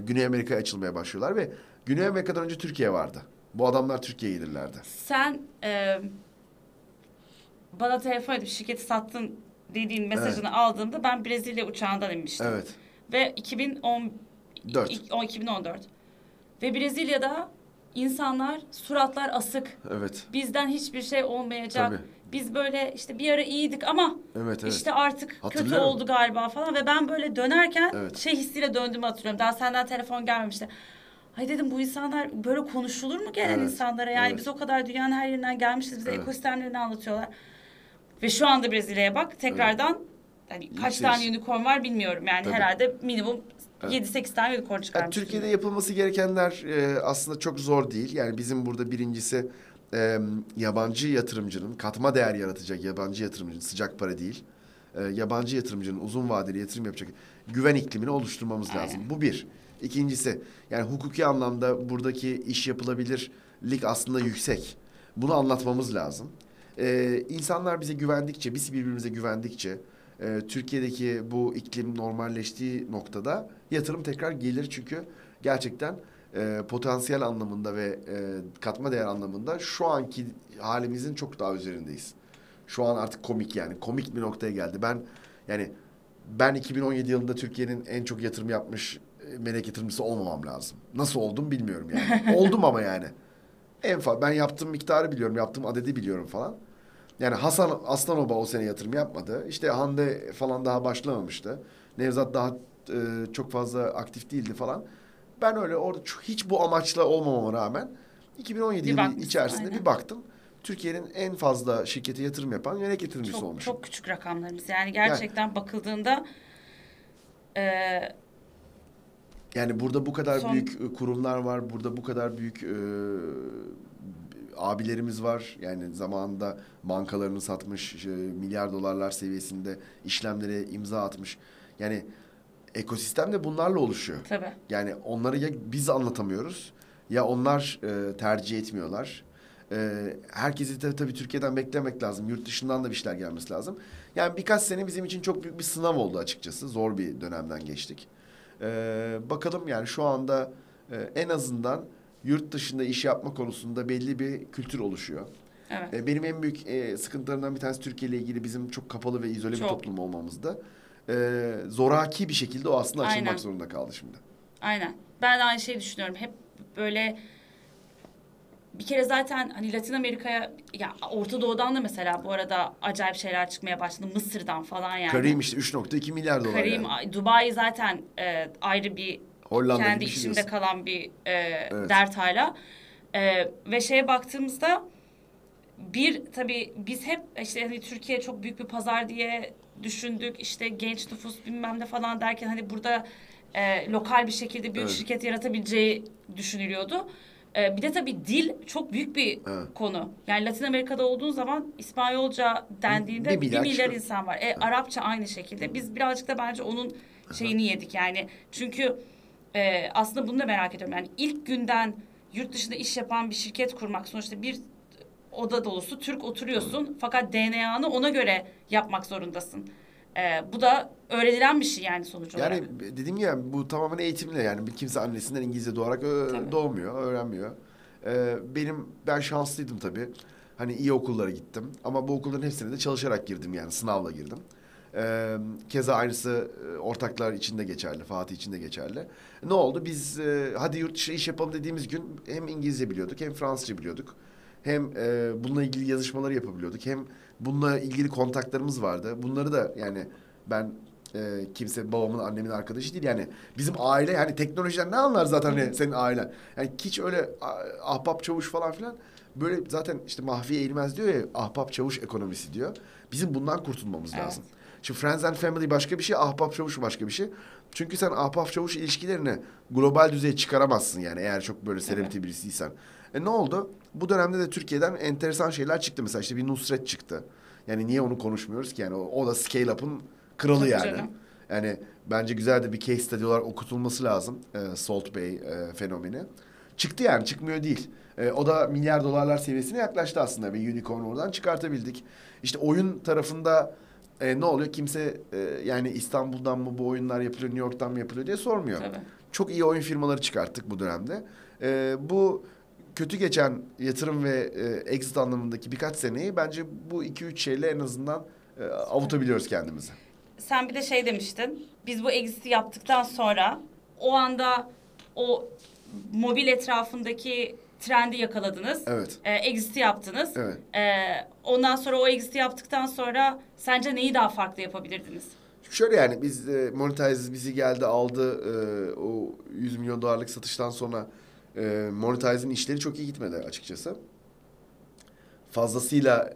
Güney Amerika'ya açılmaya başlıyorlar ve Güney Amerika'dan önce Türkiye vardı. Bu adamlar Türkiye'ye gelirlerdi. Sen bana telefon edip şirketi sattın dediğin mesajını aldığımda ben Brezilya uçağından inmiştim. Evet. Ve 2014. Ve Brezilya'da insanlar, suratlar asık. Evet. Bizden hiçbir şey olmayacak. Tabii. Biz böyle işte bir ara iyiydik ama işte artık kötü oldu galiba falan. Ve ben böyle dönerken şey hissiyle döndüğümü hatırlıyorum. Daha senden telefon gelmemişti. Ay dedim, bu insanlar böyle konuşulur mu gelen insanlara? Yani biz o kadar dünyanın her yerinden gelmişiz. Bize ekosistemlerini anlatıyorlar. Ve şu anda Brezilya'ya bak. Tekrardan yani kaç tane unicorn var bilmiyorum. Yani herhalde minimum... 7-8 tane unicorn çıkarmış. Yani Türkiye'de yapılması gerekenler aslında çok zor değil. Yani bizim burada birincisi yabancı yatırımcının, katma değer yaratacak yabancı yatırımcının, sıcak para değil. Yabancı yatırımcının uzun vadeli yatırım yapacak güven iklimini oluşturmamız lazım. Bu bir. İkincisi yani hukuki anlamda buradaki iş yapılabilirlik aslında yüksek. Bunu anlatmamız lazım. İnsanlar bize güvendikçe, biz birbirimize güvendikçe... Türkiye'deki bu iklim normalleştiği noktada yatırım tekrar gelir, çünkü gerçekten potansiyel anlamında ve katma değer anlamında şu anki halimizin çok daha üzerindeyiz. Şu an artık komik, yani komik bir noktaya geldi. Ben 2017 yılında Türkiye'nin en çok yatırım yapmış melek yatırımcısı olmamam lazım. Nasıl oldum bilmiyorum yani. Oldum ama yani. Ben yaptığım miktarı biliyorum, yaptığım adedi biliyorum falan. Yani Hasan Aslanoba o sene yatırım yapmadı. İşte Hande falan daha başlamamıştı. Nevzat daha çok fazla aktif değildi falan. Ben öyle orada hiç bu amaçla olmamama rağmen 2017 yılı içerisinde aynen. Bir baktım. Türkiye'nin en fazla şirkete yatırım yapan melek yatırımcısı olmuş. Çok küçük rakamlarımız. Yani gerçekten bakıldığında... Yani burada bu kadar büyük kurumlar var. Burada bu kadar büyük abilerimiz var. Yani zamanında bankalarını satmış, milyar dolarlar seviyesinde işlemlere imza atmış. Yani ekosistem de bunlarla oluşuyor. Tabii. Yani onları ya biz anlatamıyoruz ya onlar tercih etmiyorlar. Herkesi de tabii Türkiye'den beklemek lazım. Yurt dışından da bir şeyler gelmesi lazım. Yani birkaç sene bizim için çok büyük bir sınav oldu açıkçası. Zor bir dönemden geçtik. Bakalım yani şu anda en azından yurt dışında iş yapma konusunda belli bir kültür oluşuyor. Evet. Benim en büyük sıkıntılarımdan bir tanesi Türkiye ile ilgili bizim çok kapalı ve izole bir toplum olmamızda. Zoraki bir şekilde o aslında açılmak aynen. Zorunda kaldı şimdi. Aynen. Ben de aynı şeyi düşünüyorum. Hep böyle... Bir kere zaten hani Latin Amerika'ya, ya Orta Doğu'dan da mesela bu arada acayip şeyler çıkmaya başladı. Mısır'dan falan yani. Karim işte 3.2 milyar dolar Karim, yani. Dubai zaten ayrı bir Hollanda kendi içinde şey kalan bir evet. Dert hala. Ve şeye baktığımızda tabii biz hep işte hani Türkiye çok büyük bir pazar diye düşündük. İşte genç nüfus bilmem ne falan derken hani burada lokal bir şekilde bir evet. Şirket yaratabileceği düşünülüyordu. Bir de tabii dil çok büyük bir evet. Konu. Yani Latin Amerika'da olduğun zaman İspanyolca dendiğinde bir milyar insan var. Arapça aynı şekilde. Biz birazcık da bence onun şeyini yedik yani. Çünkü aslında bunu da merak ediyorum. Yani ilk günden yurt dışında iş yapan bir şirket kurmak, sonuçta bir oda dolusu Türk oturuyorsun. Evet. Fakat DNA'nı ona göre yapmak zorundasın. Bu da öğrenilen bir şey yani sonuç olarak. Yani dediğim gibi bu tamamen eğitimle, yani bir kimse annesinden İngilizce doğarak doğmuyor, öğrenmiyor. Ben şanslıydım tabii. Hani iyi okullara gittim ama bu okulların hepsine de çalışarak girdim, yani sınavla girdim. Keza aynısı ortaklar için de geçerli, Fatih için de geçerli. Ne oldu? Biz hadi yurt dışı iş yapalım dediğimiz gün hem İngilizce biliyorduk, hem Fransızca biliyorduk. Hem bununla ilgili yazışmaları yapabiliyorduk, hem bununla ilgili kontaklarımız vardı. Bunları da yani ben kimse babamın, annemin arkadaşı değil. Yani bizim aile, yani teknolojiden ne anlar zaten hani senin ailen. Yani hiç öyle ahbap çavuş falan filan, böyle zaten işte mahfiye eğilmez diyor ya, ahbap çavuş ekonomisi diyor. Bizim bundan kurtulmamız evet. Lazım. Şimdi friends and family başka bir şey, ahbap çavuş başka bir şey. Çünkü sen ahbap çavuş ilişkilerini global düzeye çıkaramazsın yani, eğer çok böyle celebrity evet. Birisiysen. Ne oldu? Bu dönemde de Türkiye'den enteresan şeyler çıktı. Mesela işte bir Nusret çıktı. Yani niye onu konuşmuyoruz ki? Yani o da scale up'ın kralı tabii yani. Canım. Yani bence güzel de bir case study olarak okutulması lazım. Salt Bay fenomeni. Çıktı yani, çıkmıyor değil. O da milyar dolarlar seviyesine yaklaştı aslında. Bir unicorn oradan çıkartabildik. İşte oyun tarafında ne oluyor? Kimse yani İstanbul'dan mı bu oyunlar yapılıyor, New York'tan mı yapılıyor diye sormuyor. Tabii. Çok iyi oyun firmaları çıkarttık bu dönemde. Bu... Kötü geçen yatırım ve exit anlamındaki birkaç seneyi bence bu 2-3 şeyle en azından avutabiliyoruz kendimizi. Sen bir de şey demiştin, biz bu exit'i yaptıktan sonra o anda o mobil etrafındaki trendi yakaladınız. Evet. Exit'i yaptınız. Evet. Ondan sonra o exit'i yaptıktan sonra sence neyi daha farklı yapabilirdiniz? Şöyle yani biz Monitise bizi geldi aldı o 100 milyon dolarlık satıştan sonra. Monetize'in işleri çok iyi gitmedi açıkçası. Fazlasıyla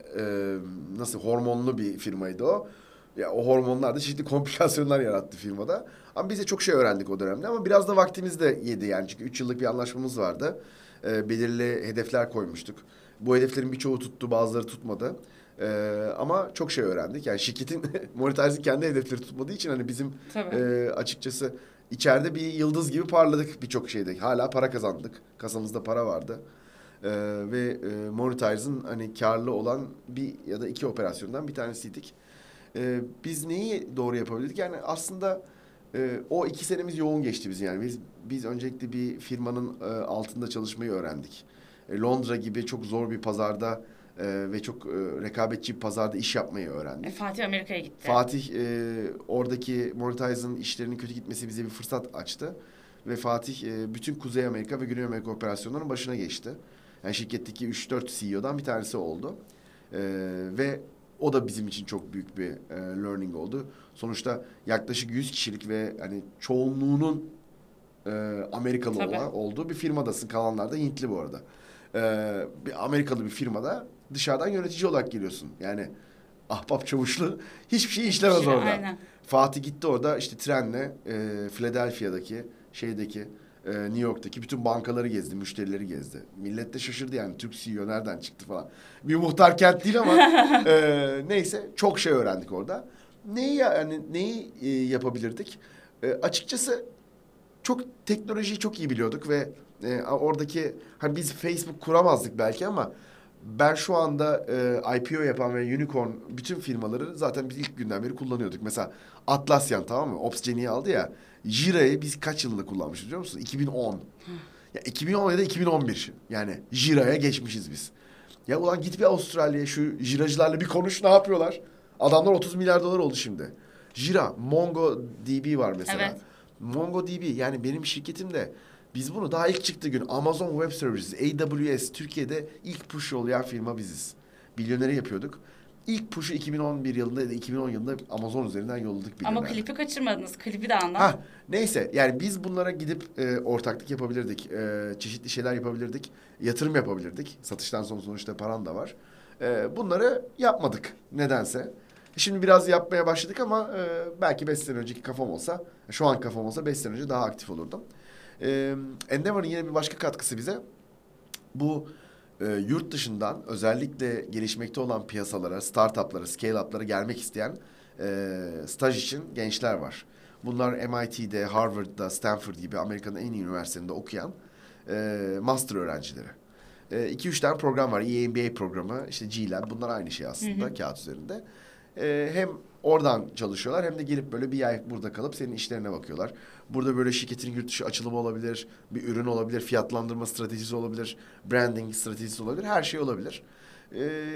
nasıl hormonlu bir firmaydı o. Ya o hormonlar da çeşitli komplikasyonlar yarattı firmada. Ama biz de çok şey öğrendik o dönemde, ama biraz da vaktimiz de yedi yani. Çünkü 3 yıllık bir anlaşmamız vardı. Belirli hedefler koymuştuk. Bu hedeflerin birçoğu tuttu, bazıları tutmadı. Ama çok şey öğrendik. Yani şirketin Monetize'in kendi hedefleri tutmadığı için hani bizim açıkçası İçeride bir yıldız gibi parladık birçok şeyde. Hala para kazandık. Kasamızda para vardı. Monetize'ın hani karlı olan bir ya da iki operasyondan bir tanesiydik. biz neyi doğru yapabildik? Yani aslında o iki senemiz yoğun geçti bizim yani. Biz öncelikle bir firmanın altında çalışmayı öğrendik. Londra gibi çok zor bir pazarda ve çok rekabetçi bir pazarda iş yapmayı öğrendik. Fatih Amerika'ya gitti. Fatih oradaki Monitise'ın işlerinin kötü gitmesi bize bir fırsat açtı. Ve Fatih bütün Kuzey Amerika ve Güney Amerika operasyonlarının başına geçti. Yani şirketteki 3-4 CEO'dan bir tanesi oldu. Ve o da bizim için çok büyük bir learning oldu. Sonuçta yaklaşık 100 kişilik ve hani çoğunluğunun Amerikalı olduğu bir firmadasın. Kalanlar da Hintli bu arada. Bir Amerikalı bir firmada dışarıdan yönetici olarak geliyorsun. Yani ahbap çavuşlu hiçbir şey işlemez orada. Aynen. Fatih gitti orada işte trenle Philadelphia'daki New York'taki bütün bankaları gezdi, müşterileri gezdi. Millet de şaşırdı yani Türk CEO nereden çıktı falan. Bir muhtar kent değil ama neyse çok şey öğrendik orada. Neyi yapabilirdik? Açıkçası çok teknolojiyi çok iyi biliyorduk ve oradaki hani biz Facebook kuramazdık belki ama ben şu anda IPO yapan ve unicorn bütün firmaları zaten biz ilk günden beri kullanıyorduk. Mesela Atlassian, tamam mı? Opsgeni'yi aldı ya. Jira'yı biz kaç yılında kullanmışız biliyor musun? 2010. Ya 2010 ya da 2011. Yani Jira'ya geçmişiz biz. Ya ulan git bir Avustralya'ya şu Jira'cılarla bir konuş, ne yapıyorlar? Adamlar $30 milyar oldu şimdi. Jira, MongoDB var mesela. Evet. MongoDB yani benim şirketimde biz bunu daha ilk çıktığı gün Amazon Web Services, AWS Türkiye'de ilk push yollayan firma biziz. Milyoneri yapıyorduk. İlk push'u 2011 yılında ya da 2010 yılında Amazon üzerinden yolladık. Ama klipi kaçırmadınız. Klipi de anlat. Ha, neyse yani biz bunlara gidip ortaklık yapabilirdik. Çeşitli şeyler yapabilirdik. Yatırım yapabilirdik. Satıştan sonra sonuçta paran da var. Bunları yapmadık nedense. Şimdi biraz yapmaya başladık ama belki 5 sene önceki kafam olsa, şu an kafam olsa 5 sene önce daha aktif olurdum. Endeavor'ın yine bir başka katkısı bize bu yurt dışından özellikle gelişmekte olan piyasalara, startuplara, scale-up'lara gelmek isteyen staj için gençler var. Bunlar MIT'de, Harvard'da, Stanford gibi Amerika'nın en iyi üniversitelerinde okuyan master öğrencileri. 2-3 tane program var. EMBA programı, işte G-Lab, bunlar aynı şey aslında, hı hı, kağıt üzerinde. Hem oradan çalışıyorlar hem de gelip böyle bir ay burada kalıp senin işlerine bakıyorlar. Burada böyle şirketin yurt dışı açılımı olabilir, bir ürün olabilir, fiyatlandırma stratejisi olabilir, branding stratejisi olabilir, her şey olabilir.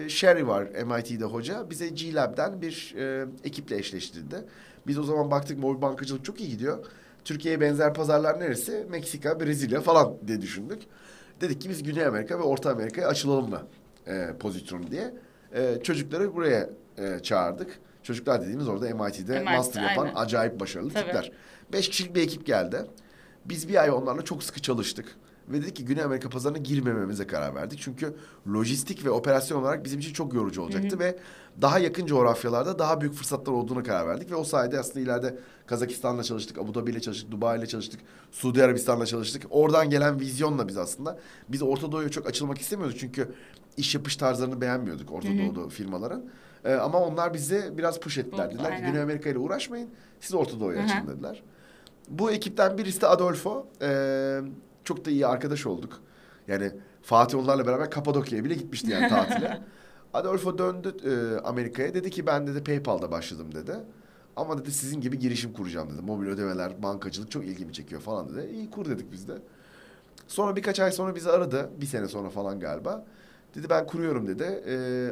Sherry var MIT'de hoca, bize G-Lab'den bir ekiple eşleştirdi. Biz o zaman baktık mobil bankacılık çok iyi gidiyor. Türkiye'ye benzer pazarlar neresi? Meksika, Brezilya falan diye düşündük. Dedik ki biz Güney Amerika ve Orta Amerika'ya açılalım mı Pozitron diye. Çocukları buraya çağırdık. Çocuklar dediğimiz orada MIT'de master yapan, aynen, acayip başarılı tipler. 5 kişilik bir ekip geldi. Biz bir ay onlarla çok sıkı çalıştık. Ve dedik ki Güney Amerika pazarına girmememize karar verdik. Çünkü lojistik ve operasyon olarak bizim için çok yorucu olacaktı. Hı hı. Ve daha yakın coğrafyalarda daha büyük fırsatlar olduğuna karar verdik. Ve o sayede aslında ileride Kazakistan'la çalıştık, Abu Dhabi'yle çalıştık, Dubai'yle çalıştık, Suudi Arabistan'la çalıştık. Oradan gelen vizyonla biz aslında, biz Orta Doğu'ya çok açılmak istemiyorduk. Çünkü iş yapış tarzlarını beğenmiyorduk Orta Doğu'da firmaların. Ama onlar bize biraz push ettiler. Oldu, dediler aynen ki Güney Amerika ile uğraşmayın, siz Orta Doğu'ya açın dediler. Bu ekipten birisi de Adolfo. Çok da iyi arkadaş olduk. Yani Fatih onlarla beraber Kapadokya'ya bile gitmişti yani tatile. Adolfo döndü Amerika'ya. Dedi ki ben dedi PayPal'da başladım dedi. Ama dedi sizin gibi girişim kuracağım dedi. Mobil ödemeler, bankacılık çok ilgimi çekiyor falan dedi. İyi kur dedik biz de. Sonra birkaç ay sonra bizi aradı. 1 sene sonra falan galiba. Dedi ben kuruyorum dedi.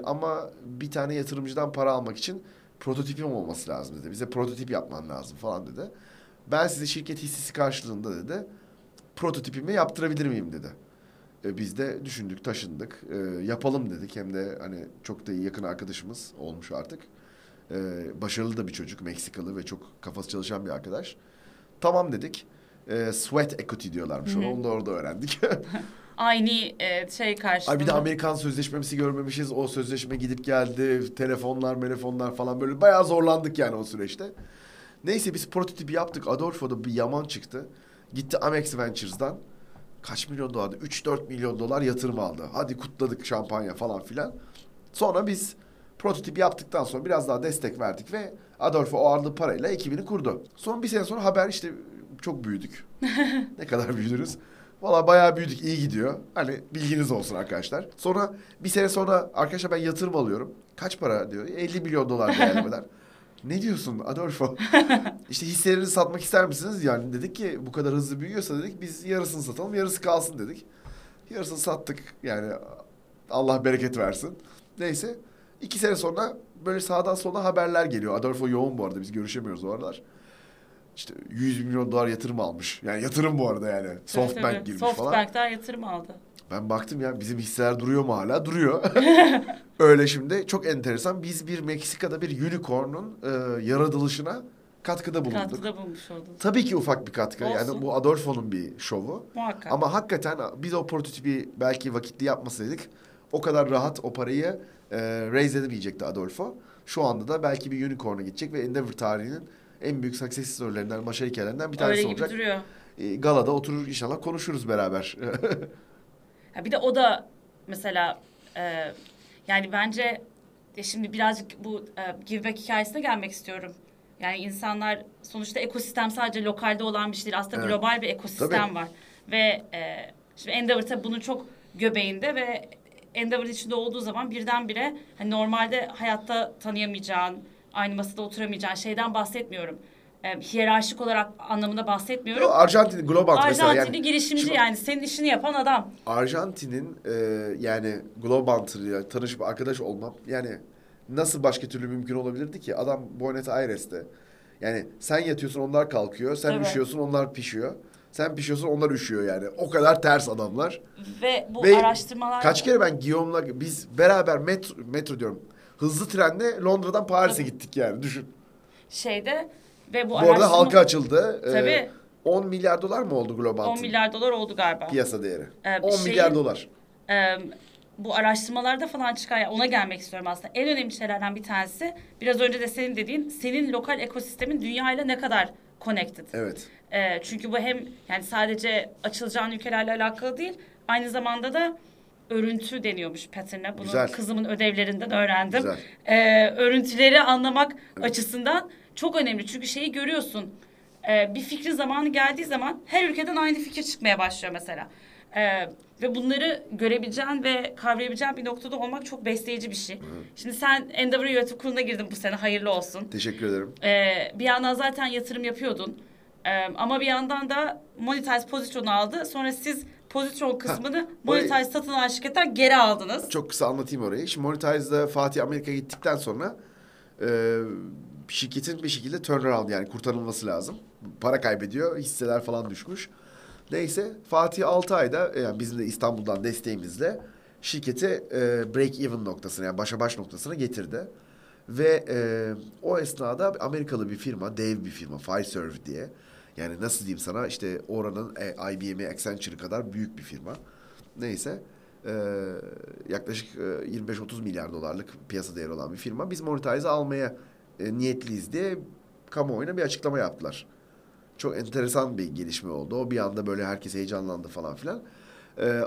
Ama bir tane yatırımcıdan para almak için prototipim olması lazım dedi. Bize prototip yapman lazım falan dedi. Ben size şirket hissesi karşılığında dedi prototipimi yaptırabilir miyim dedi. Biz de düşündük, taşındık. Yapalım dedik. Hem de hani çok da iyi yakın arkadaşımız olmuş artık. Başarılı da bir çocuk. Meksikalı ve çok kafası çalışan bir arkadaş. Tamam dedik. Sweat equity diyorlarmış. Hı-hı. Onu da orada öğrendik. Aynı şey karşılığı. Ay bir de Amerikan sözleşmemizi görmemişiz. O sözleşme gidip geldi. Telefonlar falan böyle. Bayağı zorlandık yani o süreçte. Neyse biz prototipi yaptık. Adolfo'da bir yaman çıktı. Gitti Amex Ventures'dan kaç milyon dolardı? 3-4 milyon dolar yatırım aldı. Hadi kutladık, şampanya falan filan. Sonra biz prototip yaptıktan sonra biraz daha destek verdik ve Adolfo o aldığı parayla ekibini kurdu. Sonra 1 sene sonra haber işte çok büyüdük. Ne kadar büyüdünüz? Valla bayağı büyüdük, iyi gidiyor. Hani bilginiz olsun arkadaşlar. Sonra 1 sene sonra arkadaşlar ben yatırım alıyorum. Kaç para diyor? 50 milyon dolar değerlemeler. Ne diyorsun Adolfo? İşte hisseleri satmak ister misiniz? Yani dedik ki bu kadar hızlı büyüyorsa dedik biz yarısını satalım, yarısı kalsın dedik. Yarısını sattık yani, Allah bereket versin. Neyse 2 sene sonra böyle sağdan sola haberler geliyor. Adolfo yoğun bu arada, biz görüşemiyoruz o aralar. İşte $100 milyon yatırım almış. Yani yatırım bu arada yani. Softbank girmiş falan. Softbank'tan yatırım aldı. Ben baktım ya bizim hisseler duruyor mu hala? Duruyor. Öyle şimdi çok enteresan. Biz bir Meksika'da bir unicorn'un yaratılışına katkıda bulunduk. Katkıda bulmuş olduk. Tabii ki ufak bir katkı. Olsun. Yani bu Adolfo'nun bir şovu. Muhakkak. Ama hakikaten biz o prototipi belki vakitli yapmasaydık o kadar rahat o parayı raise edemeyecekti Adolfo. Şu anda da belki bir unicorn'a gidecek ve Endeavor tarihinin en büyük success story'lerinden, başa hikayelerinden bir tanesi olacak. Öyle gibi duruyor. Galada oturur inşallah konuşuruz beraber. Bir de o da mesela yani bence şimdi birazcık bu give back hikayesine gelmek istiyorum. Yani insanlar sonuçta ekosistem sadece lokalde olan bir şey değil. Aslında evet, global bir ekosistem tabii var. Ve şimdi Endeavor tabii bunun çok göbeğinde ve Endeavor içinde olduğu zaman birdenbire hani normalde hayatta tanıyamayacağın, aynı masada oturamayacağın şeyden bahsetmiyorum. Hiyerarşik olarak anlamında bahsetmiyorum. Yo, Arjantin'i Globant mesela. Arjantin'i girişimci şimdi, yani senin işini yapan adam. Arjantin'in yani Globant'ıyla tanışıp arkadaş olmam yani nasıl başka türlü mümkün olabilirdi ki? Adam Buenos Aires'te. Yani sen yatıyorsun onlar kalkıyor, sen evet, üşüyorsun onlar pişiyor. Sen pişiyorsun onlar üşüyor yani. O kadar ters adamlar. Ve bu ve araştırmalar... Kaç kere ben Guillaume'la biz beraber metro diyorum. Hızlı trenle Londra'dan Paris'e gittik yani düşün. Şeyde... Ve bu arada araştırma... halka açıldı. Tabii. $10 milyar mı oldu Global'ın? $10 milyar oldu galiba. Piyasa değeri. 10 milyar dolar. Bu araştırmalarda falan çıkan, ona gelmek istiyorum aslında. En önemli şeylerden bir tanesi, biraz önce de senin dediğin, senin lokal ekosistemin dünyayla ne kadar connected. Evet. Çünkü bu hem yani sadece açılacağın ülkelerle alakalı değil, aynı zamanda da örüntü deniyormuş pattern'e. Bunu güzel, kızımın ödevlerinden öğrendim. Örüntüleri anlamak evet, açısından çok önemli. Çünkü şeyi görüyorsun. Bir fikrin zamanı geldiği zaman her ülkeden aynı fikir çıkmaya başlıyor mesela. Ve bunları görebileceğin ve kavrayabileceğin bir noktada olmak çok besleyici bir şey. Hı. Şimdi sen Endeavor Yönetim Kurulu'na girdin bu sene. Hayırlı olsun. Teşekkür ederim. Bir yandan zaten yatırım yapıyordun. Ama bir yandan da Monitise Pozitron'u aldı. Sonra siz Pozitron kısmını Monitise satın alan şirketten geri aldınız. Çok kısa anlatayım orayı. Şimdi Monitise'da Fatih Amerika'ya gittikten sonra... şirketin bir şekilde turnaround yani kurtarılması lazım. Para kaybediyor, hisseler falan düşmüş. Neyse Fatih 6 ayda yani bizim de İstanbul'dan desteğimizle şirketi break even noktasına yani başa baş noktasına getirdi. Ve o esnada Amerikalı bir firma, dev bir firma Fiserv diye. Yani nasıl diyeyim sana işte oranın IBM'i, Accenture'ı kadar büyük bir firma. Neyse yaklaşık $25-30 milyar piyasa değeri olan bir firma. Biz Monitise'ı almaya niyetliyiz diye kamuoyuna bir açıklama yaptılar. Çok enteresan bir gelişme oldu. O bir anda böyle herkes heyecanlandı falan filan.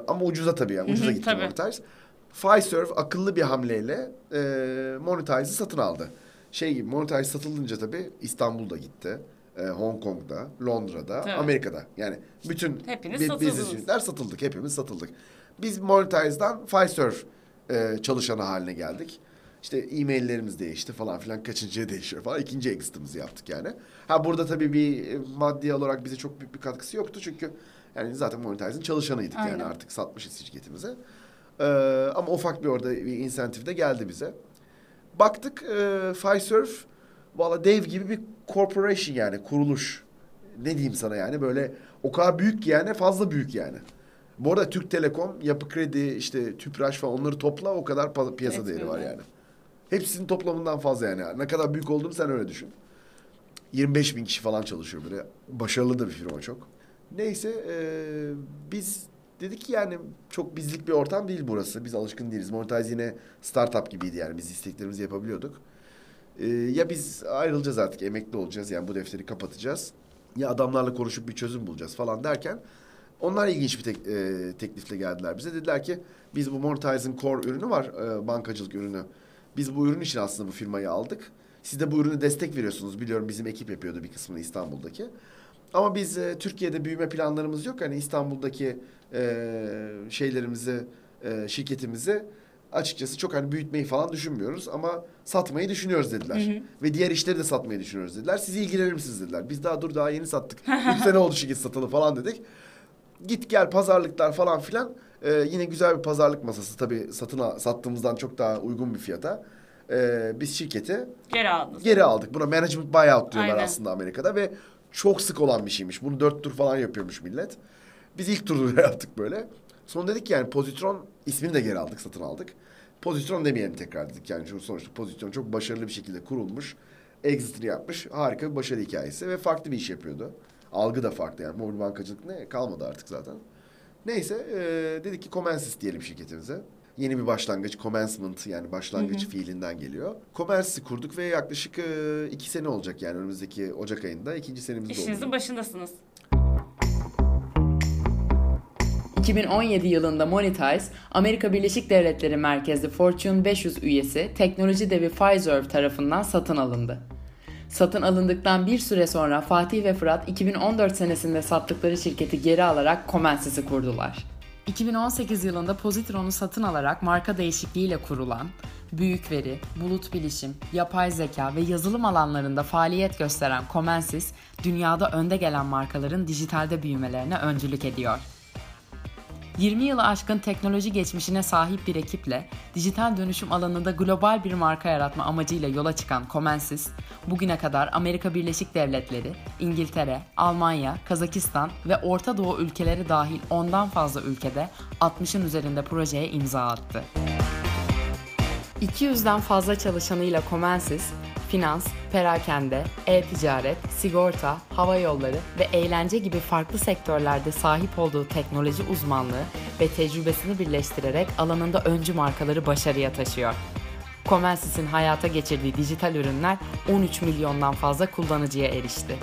Ama ucuza tabii yani. Ucuza gitti Monitise. Fiserv akıllı bir hamleyle Monitise'ı satın aldı. Monitise satılınca tabii İstanbul'da gitti. Hong Kong'da, Londra'da, tabii, Amerika'da. Yani bütün business unitler satıldık. Hepimiz satıldık. Biz Monitise'dan Fiserv çalışanı haline geldik. İşte e-maillerimiz değişti falan filan, kaçıncıya değişiyor falan. 2. exit'imizi yaptık yani. Burada tabii bir maddi olarak bize çok büyük bir katkısı yoktu. Çünkü yani zaten Monitise'ın çalışanıydık. Aynen. Yani artık satmışız şirketimize. Ama ufak bir orada bir insentif de geldi bize. Baktık Fiserv valla dev gibi bir corporation yani kuruluş. Ne diyeyim sana yani böyle o kadar büyük yani fazla büyük yani. Bu arada Türk Telekom, Yapı Kredi, işte Tüpraş falan onları topla o kadar piyasa evet, değeri var yani. Hepsinin toplamından fazla yani. Ne kadar büyük olduğunu sen öyle düşün. 25 bin kişi falan çalışıyor böyle. Başarılı da bir firma çok. Neyse biz dedik ki yani çok bizlik bir ortam değil burası. Biz alışkın değiliz. Monitise yine startup gibiydi yani. Biz isteklerimizi yapabiliyorduk. Ya biz ayrılacağız artık, emekli olacağız yani bu defteri kapatacağız. Ya adamlarla konuşup bir çözüm bulacağız falan derken... Onlar ilginç bir teklifle geldiler bize. Dediler ki biz bu Monitise'ın core ürünü var, bankacılık ürünü. Biz bu ürün için aslında bu firmayı aldık. Siz de bu ürünü destek veriyorsunuz. Biliyorum bizim ekip yapıyordu bir kısmını İstanbul'daki. Ama biz Türkiye'de büyüme planlarımız yok. Hani İstanbul'daki şirketimizi açıkçası çok hani büyütmeyi falan düşünmüyoruz ama satmayı düşünüyoruz dediler. Hı hı. Ve diğer işleri de satmayı düşünüyoruz dediler. Sizi ilgilenir misiniz dediler. Biz daha yeni sattık. 3 sene oldu şirket satalı falan dedik. Git gel pazarlıklar falan filan. Yine güzel bir pazarlık masası. Tabii sattığımızdan çok daha uygun bir fiyata. Biz şirketi geri aldık. Buna management buyout diyorlar aslında Amerika'da ve çok sık olan bir şeymiş. Bunu 4 tur falan yapıyormuş millet. Biz ilk turda yaptık böyle. Sonra dedik ki yani Pozitron ismini de geri aldık, satın aldık. Pozitron demeyelim tekrar dedik. Yani sonuçta Pozitron çok başarılı bir şekilde kurulmuş. Exit'ini yapmış. Harika bir başarı hikayesi ve farklı bir iş yapıyordu. Algı da farklı yani. Mobil bankacılık ne? Kalmadı artık zaten. Neyse dedik ki Comensis diyelim şirketimize. Yeni bir başlangıç, commencement yani başlangıç fiilinden geliyor. Comensis'i kurduk ve yaklaşık 2 sene olacak yani önümüzdeki Ocak ayında 2. senemiz oldu. İşinizin başındasınız. 2017 yılında Monitise, Amerika Birleşik Devletleri merkezli Fortune 500 üyesi teknoloji devi Fiserv tarafından satın alındı. Satın alındıktan bir süre sonra Fatih ve Fırat 2014 senesinde sattıkları şirketi geri alarak Comensis'i kurdular. 2018 yılında Pozitron'u satın alarak marka değişikliğiyle kurulan, büyük veri, bulut bilişim, yapay zeka ve yazılım alanlarında faaliyet gösteren Comensis, dünyada önde gelen markaların dijitalde büyümelerine öncülük ediyor. 20 yılı aşkın teknoloji geçmişine sahip bir ekiple dijital dönüşüm alanında global bir marka yaratma amacıyla yola çıkan Comensis, bugüne kadar Amerika Birleşik Devletleri, İngiltere, Almanya, Kazakistan ve Orta Doğu ülkeleri dahil ondan fazla ülkede 60'ın üzerinde projeye imza attı. 200'den fazla çalışanıyla Comensis, finans, perakende, e-ticaret, sigorta, hava yolları ve eğlence gibi farklı sektörlerde sahip olduğu teknoloji uzmanlığı ve tecrübesini birleştirerek alanında öncü markaları başarıya taşıyor. Comensis'in hayata geçirdiği dijital ürünler 13 milyondan fazla kullanıcıya erişti.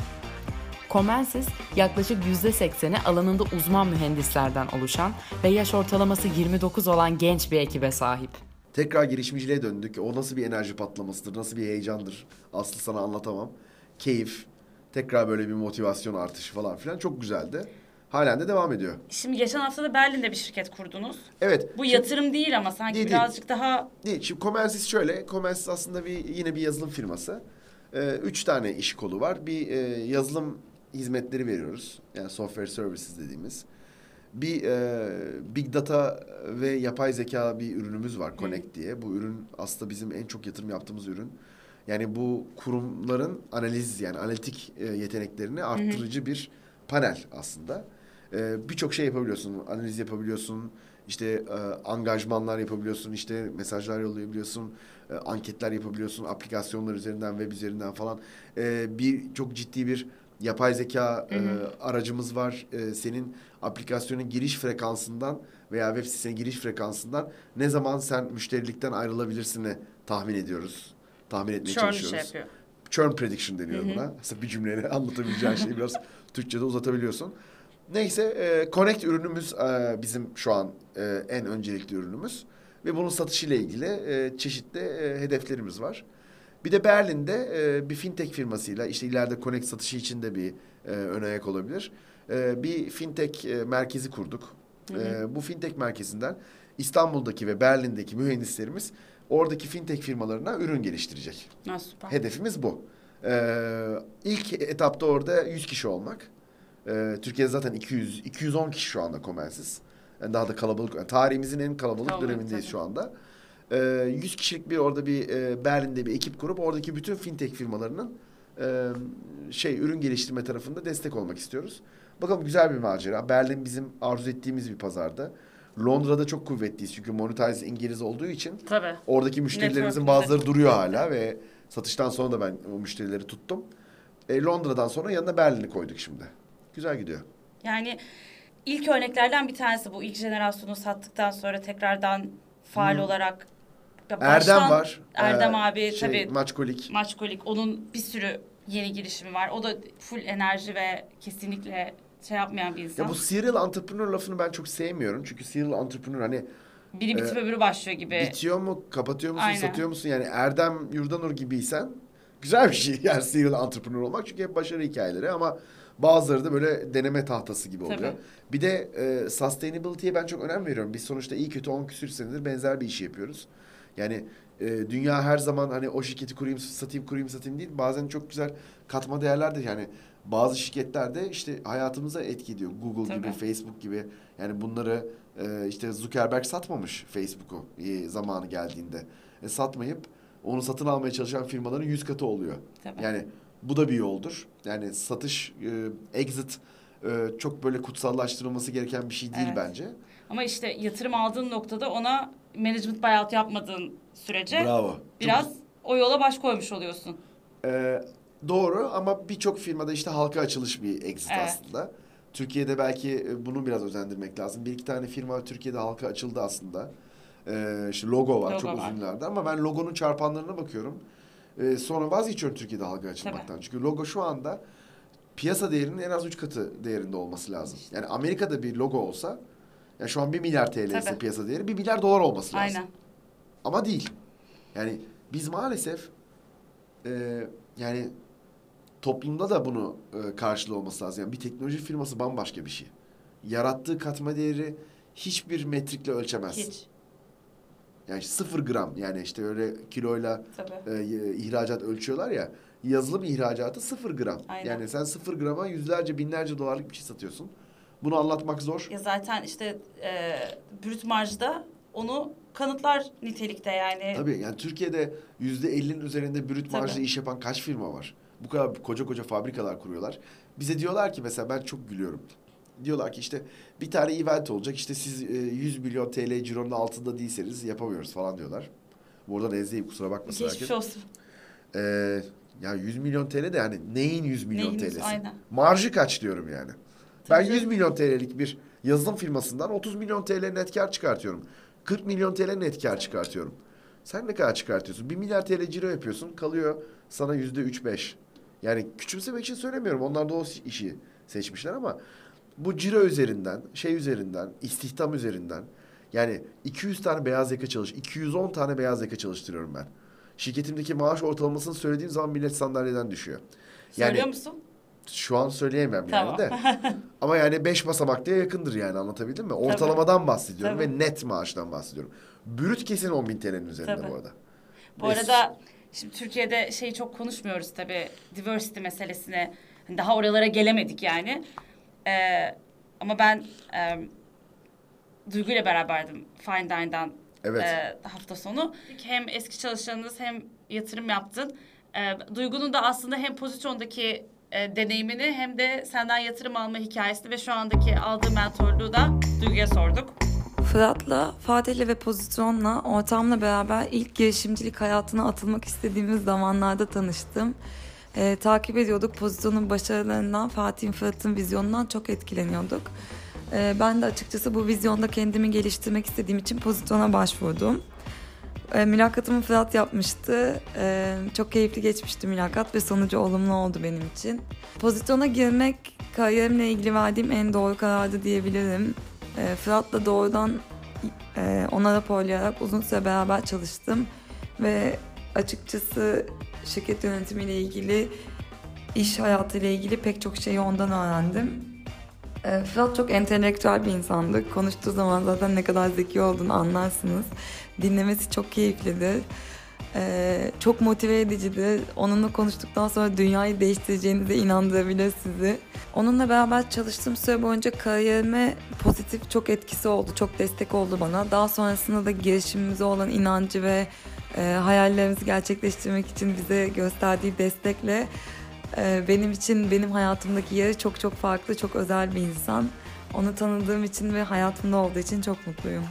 Comensis, yaklaşık %80'i alanında uzman mühendislerden oluşan ve yaş ortalaması 29 olan genç bir ekibe sahip. Tekrar girişimciliğe döndük. O nasıl bir enerji patlamasıdır, nasıl bir heyecandır? Aslı sana anlatamam. Keyif, tekrar böyle bir motivasyon artışı falan filan çok güzeldi. Halen de devam ediyor. Şimdi geçen hafta da Berlin'de bir şirket kurdunuz. Evet. Bu şimdi, yatırım değil ama sanki değil, birazcık daha... Değil. Şimdi Comensis şöyle. Comensis aslında yine bir yazılım firması. 3 tane iş kolu var. Bir yazılım hizmetleri veriyoruz. Yani software services dediğimiz. Bir big data ve yapay zeka bir ürünümüz var Connect diye. Bu ürün aslında bizim en çok yatırım yaptığımız ürün. Yani bu kurumların analitik yeteneklerini arttırıcı bir panel aslında. Birçok şey yapabiliyorsun. Analiz yapabiliyorsun. Angajmanlar yapabiliyorsun. Mesajlar yollayabiliyorsun. Anketler yapabiliyorsun. Aplikasyonlar üzerinden, web üzerinden falan. Çok ciddi bir yapay zeka aracımız var. Senin aplikasyonun giriş frekansından veya web sitesinin giriş frekansından ne zaman sen müşterilikten ayrılabilirsini tahmin ediyoruz. Tahmin etmeye çalışıyoruz. Churn prediction deniyor buna. Aslında bir cümleyle anlatabileceğin şeyi biraz Türkçe'de uzatabiliyorsun. Neyse Connect ürünümüz bizim şu an en öncelikli ürünümüz. Ve bunun satışıyla ilgili çeşitli hedeflerimiz var. Bir de Berlin'de bir fintech firmasıyla ileride Connect satışı için de bir ön ayak olabilir. Bir fintech merkezi kurduk. Bu fintech merkezinden İstanbul'daki ve Berlin'deki mühendislerimiz oradaki fintech firmalarına ürün geliştirecek. Süper. Hedefimiz bu. İlk etapta orada 100 kişi olmak. Türkiye'de zaten 210 kişi şu anda Comensis. Yani daha da kalabalık. Yani tarihimizin en kalabalık dönemindeyiz şu anda. 100 kişilik Berlin'de bir ekip kurup oradaki bütün fintech firmalarının ürün geliştirme tarafında destek olmak istiyoruz. Bakalım güzel bir macera. Berlin bizim arzu ettiğimiz bir pazardı. Londra'da çok kuvvetliyiz çünkü Monitise İngiliz olduğu için. Tabii. Oradaki müşterilerimizin bazıları duruyor hala ve satıştan sonra da ben o müşterileri tuttum. Londra'dan sonra yanına Berlin'i koyduk şimdi. Güzel gidiyor. Yani ilk örneklerden bir tanesi bu. İlk jenerasyonu sattıktan sonra tekrardan faal olarak Erdem var. Erdem abi tabii. Maçkolik. Onun bir sürü yeni girişimi var. O da full enerji ve kesinlikle yapmayan bir insan. Ya bu serial entrepreneur lafını ben çok sevmiyorum. Çünkü serial entrepreneur biri bitip öbürü başlıyor gibi. Bitiyor mu, kapatıyor musun, satıyor musun? Yani Erdem Yurdanur gibiysen güzel bir şey. Yani serial entrepreneur olmak. Çünkü hep başarı hikayeleri ama Bazıları da böyle deneme tahtası gibi oluyor. Tabii. Bir de sustainability'ye ben çok önem veriyorum. Biz sonuçta iyi kötü 10 küsür senedir benzer bir işi yapıyoruz. Yani dünya her zaman hani o şirketi kurayım satayım değil. Bazen çok güzel katma değerler de yani bazı şirketler de işte hayatımıza etki ediyor. Google Tabii. gibi, Facebook gibi. Yani bunları işte Zuckerberg satmamış Facebook'u zamanı geldiğinde. Satmayıp onu satın almaya çalışan firmaların 100 katı oluyor. Tabii. Yani bu da bir yoldur. Yani satış, exit çok böyle kutsallaştırılması gereken bir şey değil evet. bence. Ama işte yatırım aldığın noktada ona management buyout yapmadığın sürece Bravo. Biraz çok... o yola baş koymuş oluyorsun. Doğru ama birçok firmada işte halka açılış bir exit evet. aslında. Türkiye'de belki bunu biraz özendirmek lazım. Bir iki tane firma Türkiye'de halka açıldı aslında. İşte logo var çok uzunlardı ama ben logonun çarpanlarına bakıyorum. Sonra vazgeçiyorum Türkiye'de halka açılmaktan. Tabii. Çünkü logo şu anda piyasa değerinin en az 3 katı değerinde olması lazım. Yani Amerika'da bir logo olsa, yani şu an 1 milyar TL ise Tabii. piyasa değeri $1 milyar olması lazım. Aynen. Ama değil. Yani biz maalesef yani toplumda da bunu karşılığı olması lazım. Yani bir teknoloji firması bambaşka bir şey. Yarattığı katma değeri hiçbir metrikle ölçemez. Hiç. Yani 0 gram yani işte öyle kiloyla ihracat ölçüyorlar ya. Yazılım ihracatı 0 gram. Aynen. Yani sen 0 grama yüzlerce binlerce dolarlık bir şey satıyorsun. Bunu anlatmak zor. Ya zaten işte brüt marjda onu kanıtlar nitelikte yani. Tabii yani Türkiye'de %50'nin üzerinde brüt marjda iş yapan kaç firma var? Bu kadar koca koca fabrikalar kuruyorlar. Bize diyorlar ki mesela ben çok gülüyorum. Diyorlar ki işte bir tane event olacak işte siz 100 milyon TL cironun altında değilseniz yapamıyoruz falan diyorlar. Buradan ezleyip kusura bakmasın herkes. Geçmiş olsun. Ya 100 milyon TL de yani neyin 100 milyon TL'si? Aynen. Marjı kaç diyorum yani. Tabii ben 100 milyon TL'lik bir yazılım firmasından 30 milyon TL net kar çıkartıyorum. 40 milyon TL net kar çıkartıyorum. Sen ne kadar çıkartıyorsun? 1 milyar TL ciro yapıyorsun kalıyor sana %3-5. Yani küçümsemek için söylemiyorum. Onlar da o işi seçmişler ama... Bu ciro üzerinden, istihdam üzerinden yani 200 tane beyaz yaka 210 tane beyaz yaka çalıştırıyorum ben. Şirketimdeki maaş ortalamasını söylediğim zaman millet sandalyeden düşüyor. Yani, söylüyor musun? Şu an söyleyemem tamam. yani de. Ama yani 5 basamaklıya yakındır yani anlatabildim mi? Ortalamadan bahsediyorum Tabii. ve net maaştan bahsediyorum. Brüt kesin 10.000 TL'nin üzerinde Tabii. bu arada. Bu arada şimdi Türkiye'de şeyi çok konuşmuyoruz tabii. Diversity meselesine daha oralara gelemedik yani. Ama ben Duygu ile beraberdim Fine Dine'dan evet. Hafta sonu. Hem eski çalışanınız hem yatırım yaptın. Duygu'nun da aslında hem Pozitron'daki deneyimini hem de senden yatırım alma hikayesini ve şu andaki aldığı mentorluğu da Duygu'ya sorduk. Fırat'la, Fatih'le ve Pozitron'la ortamla beraber ilk girişimcilik hayatına atılmak istediğimiz zamanlarda tanıştım. Takip ediyorduk. Pozitron'un başarılarından, Fatih'in, Fırat'ın vizyonundan çok etkileniyorduk. Ben de açıkçası bu vizyonda kendimi geliştirmek istediğim için Pozitron'a başvurdum. Mülakatımı Fırat yapmıştı. Çok keyifli geçmişti mülakat ve sonucu olumlu oldu benim için. Pozitron'a girmek kariyerimle ilgili verdiğim en doğru karardı diyebilirim. Fırat'la doğrudan ona raporlayarak uzun süre beraber çalıştım ve açıkçası şirket yönetimiyle ilgili, iş hayatıyla ilgili pek çok şeyi ondan öğrendim. Fırat çok entelektüel bir insandı. Konuştuğu zaman zaten ne kadar zeki olduğunu anlarsınız. Dinlemesi çok keyiflidir. Çok motive edicidir. Onunla konuştuktan sonra dünyayı değiştireceğinize inandırabilir sizi. Onunla beraber çalıştığım süre boyunca kariyerime pozitif çok etkisi oldu. Çok destek oldu bana. Daha sonrasında da girişimimize olan inancı ve hayallerimizi gerçekleştirmek için bize gösterdiği destekle benim için, benim hayatımdaki yeri çok çok farklı, çok özel bir insan. Onu tanıdığım için ve hayatımda olduğu için çok mutluyum.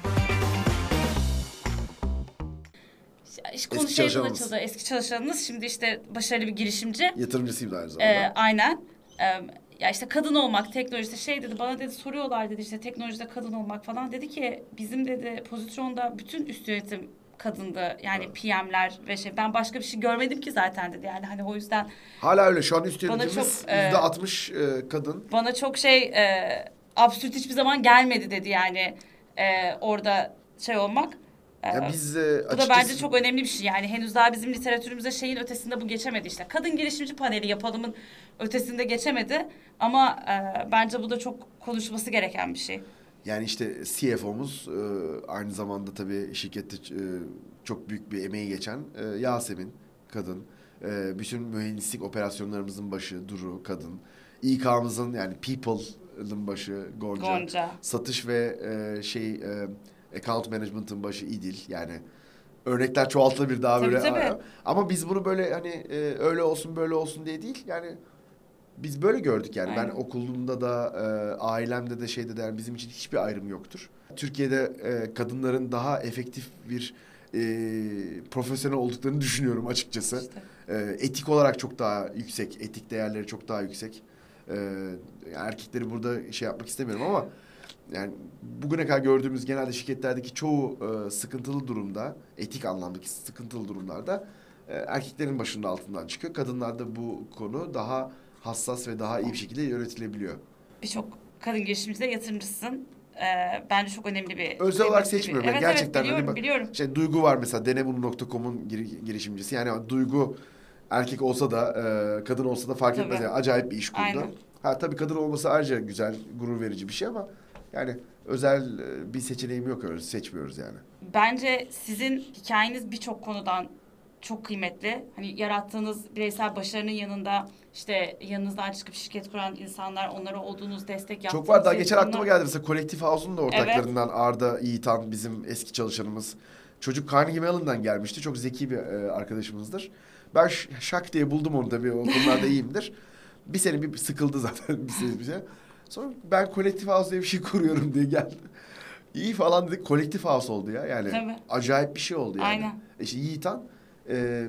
Konu şeyden açıldı, eski çalışanınız. Şimdi işte başarılı bir girişimci. Yatırımcısıyım da aynı zamanda. Aynen. Ya işte kadın olmak, teknolojide şey dedi, bana dedi soruyorlar dedi işte teknolojide kadın olmak falan. Dedi ki bizim dedi Pozitron'da bütün üst yönetim kadındı. Yani evet. PM'ler ve şey. Ben başka bir şey görmedim ki zaten dedi. Yani hani o yüzden. Hala öyle. Şu an üst yöneticimiz %60 kadın. Bana çok absürt hiçbir zaman gelmedi dedi yani orada şey olmak. Ya biz bu da bence çok önemli bir şey. Yani henüz daha bizim literatürümüzde şeyin ötesinde bu geçemedi işte. Kadın girişimci paneli yapalımın ötesinde geçemedi. Ama bence bu da çok konuşulması gereken bir şey. Yani işte CFO'muz aynı zamanda tabii şirkette çok büyük bir emeği geçen Yasemin kadın. Bütün mühendislik operasyonlarımızın başı Duru kadın. İK'mızın yani People'ın başı Gonca. Satış ve Account Management'ın başı İdil. Yani örnekler çoğaltılabilir daha tabii, böyle. Tabii. Ama biz bunu böyle hani öyle olsun böyle olsun diye değil. Yani biz böyle gördük yani. Aynen. Ben okulumda da ailemde de şeyde de yani bizim için hiçbir ayrım yoktur. Türkiye'de kadınların daha efektif bir profesyonel olduklarını düşünüyorum açıkçası. İşte. Etik olarak çok daha yüksek. Etik değerleri çok daha yüksek. Erkekleri burada şey yapmak istemiyorum ama yani bugüne kadar gördüğümüz genelde şirketlerdeki çoğu sıkıntılı durumda, etik anlamdaki sıkıntılı durumlarda erkeklerin başının altından çıkıyor. Kadınlarda bu konu daha hassas ve daha iyi bir şekilde yönetilebiliyor. Birçok kadın girişimcide yatırımcısın. Bence çok önemli bir... Özel olarak seçmiyorum. Evet, gerçekten evet, biliyorum. İşte Duygu var mesela, denebunu.com'un girişimcisi. Yani Duygu erkek olsa da, kadın olsa da fark etmez. Yani acayip bir iş kurdu. Aynen. Ha tabii kadın olması ayrıca güzel, gurur verici bir şey ama... Yani özel bir seçeneğim yok, öyle seçmiyoruz yani. Bence sizin hikayeniz birçok konudan çok kıymetli. Hani yarattığınız bireysel başarının yanında işte yanınızdan çıkıp şirket kuran insanlar, onlara olduğunuz destek yaptığınız... Çok var, daha geçen aklıma geldi mesela Collective House'un da ortaklarından evet. Arda Yiğitan bizim eski çalışanımız. Çocuk Carnegie Mellon'dan gelmişti, çok zeki bir arkadaşımızdır. Ben şak diye buldum onu tabii, o konularda iyiyimdir. Bir sene bir sıkıldı zaten bize. Sonra ben Collective House diye bir şey kuruyorum diye geldi. İyi falan dedik. Collective House oldu ya. Yani tabii. Acayip bir şey oldu yani. Aynen. İşte Yiğitan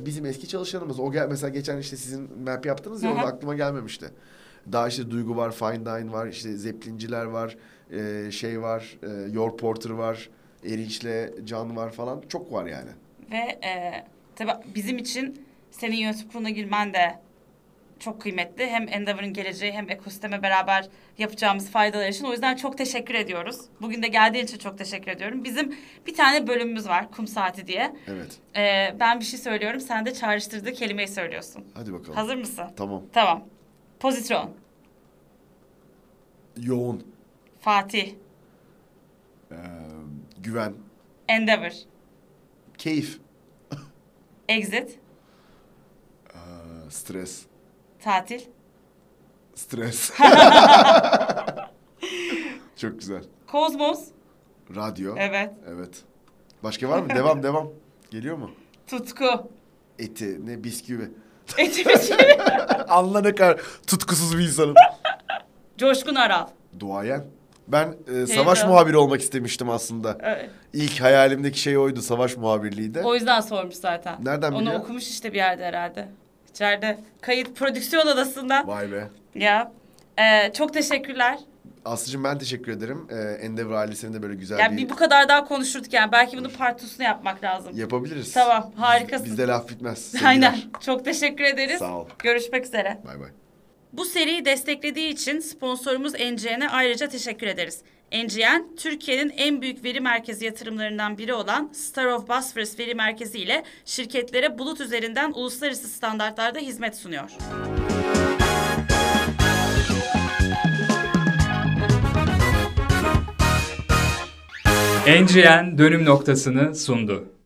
bizim eski çalışanımız. O mesela geçen işte sizin map yaptınız ya, orada aklıma gelmemişti. Daha işte Duygu var, Fine Dine var, işte Zeplinciler var, var, Your Porter var, Erinç'le Can var falan. Çok var yani. Ve tabii bizim için senin yönetim kuruluna girmen de çok kıymetli. Hem Endeavor'ın geleceği hem ekosisteme beraber yapacağımız faydalar için. O yüzden çok teşekkür ediyoruz. Bugün de geldiğin için çok teşekkür ediyorum. Bizim bir tane bölümümüz var, Kum Saati diye. Evet. Ben bir şey söylüyorum. Sen de çağrıştırdığı kelimeyi söylüyorsun. Hadi bakalım. Hazır mısın? Tamam. Tamam. Pozitron. Yoğun. Fatih. Güven. Endeavor. Keyif. Exit. Stres. Tatil. Stres. Çok güzel. Kozmos. Radyo. Evet. Evet. Başka var mı? Devam. Geliyor mu? Tutku. Eti. Ne? Bisküvi. Eti bisküvi. Allah ne kadar tutkusuz bir insanım. Coşkun Aral. Duayen. Ben savaş muhabiri olmak istemiştim aslında. Evet. İlk hayalimdeki şey oydu. Savaş muhabirliği de. O yüzden sormuş zaten. Nereden biliyor? Onu okumuş işte bir yerde herhalde. İçeride kayıt prodüksiyon odasında. Vay be. Ya. Çok teşekkürler. Aslıcığım ben teşekkür ederim. Endeavor ailesinin de böyle güzel yani bir bu kadar daha konuşurduk yani. Belki bunun part 2'sunu yapmak lazım. Yapabiliriz. Tamam, harikasın. Bizde laf bitmez. Sevgiler. Aynen. Çok teşekkür ederiz. Sağ ol. Görüşmek üzere. Bay bay. Bu seriyi desteklediği için sponsorumuz NGN'e ayrıca teşekkür ederiz. NGN, Türkiye'nin en büyük veri merkezi yatırımlarından biri olan Star of Bosphorus Veri Merkezi ile şirketlere bulut üzerinden uluslararası standartlarda hizmet sunuyor. NGN dönüm noktasını sundu.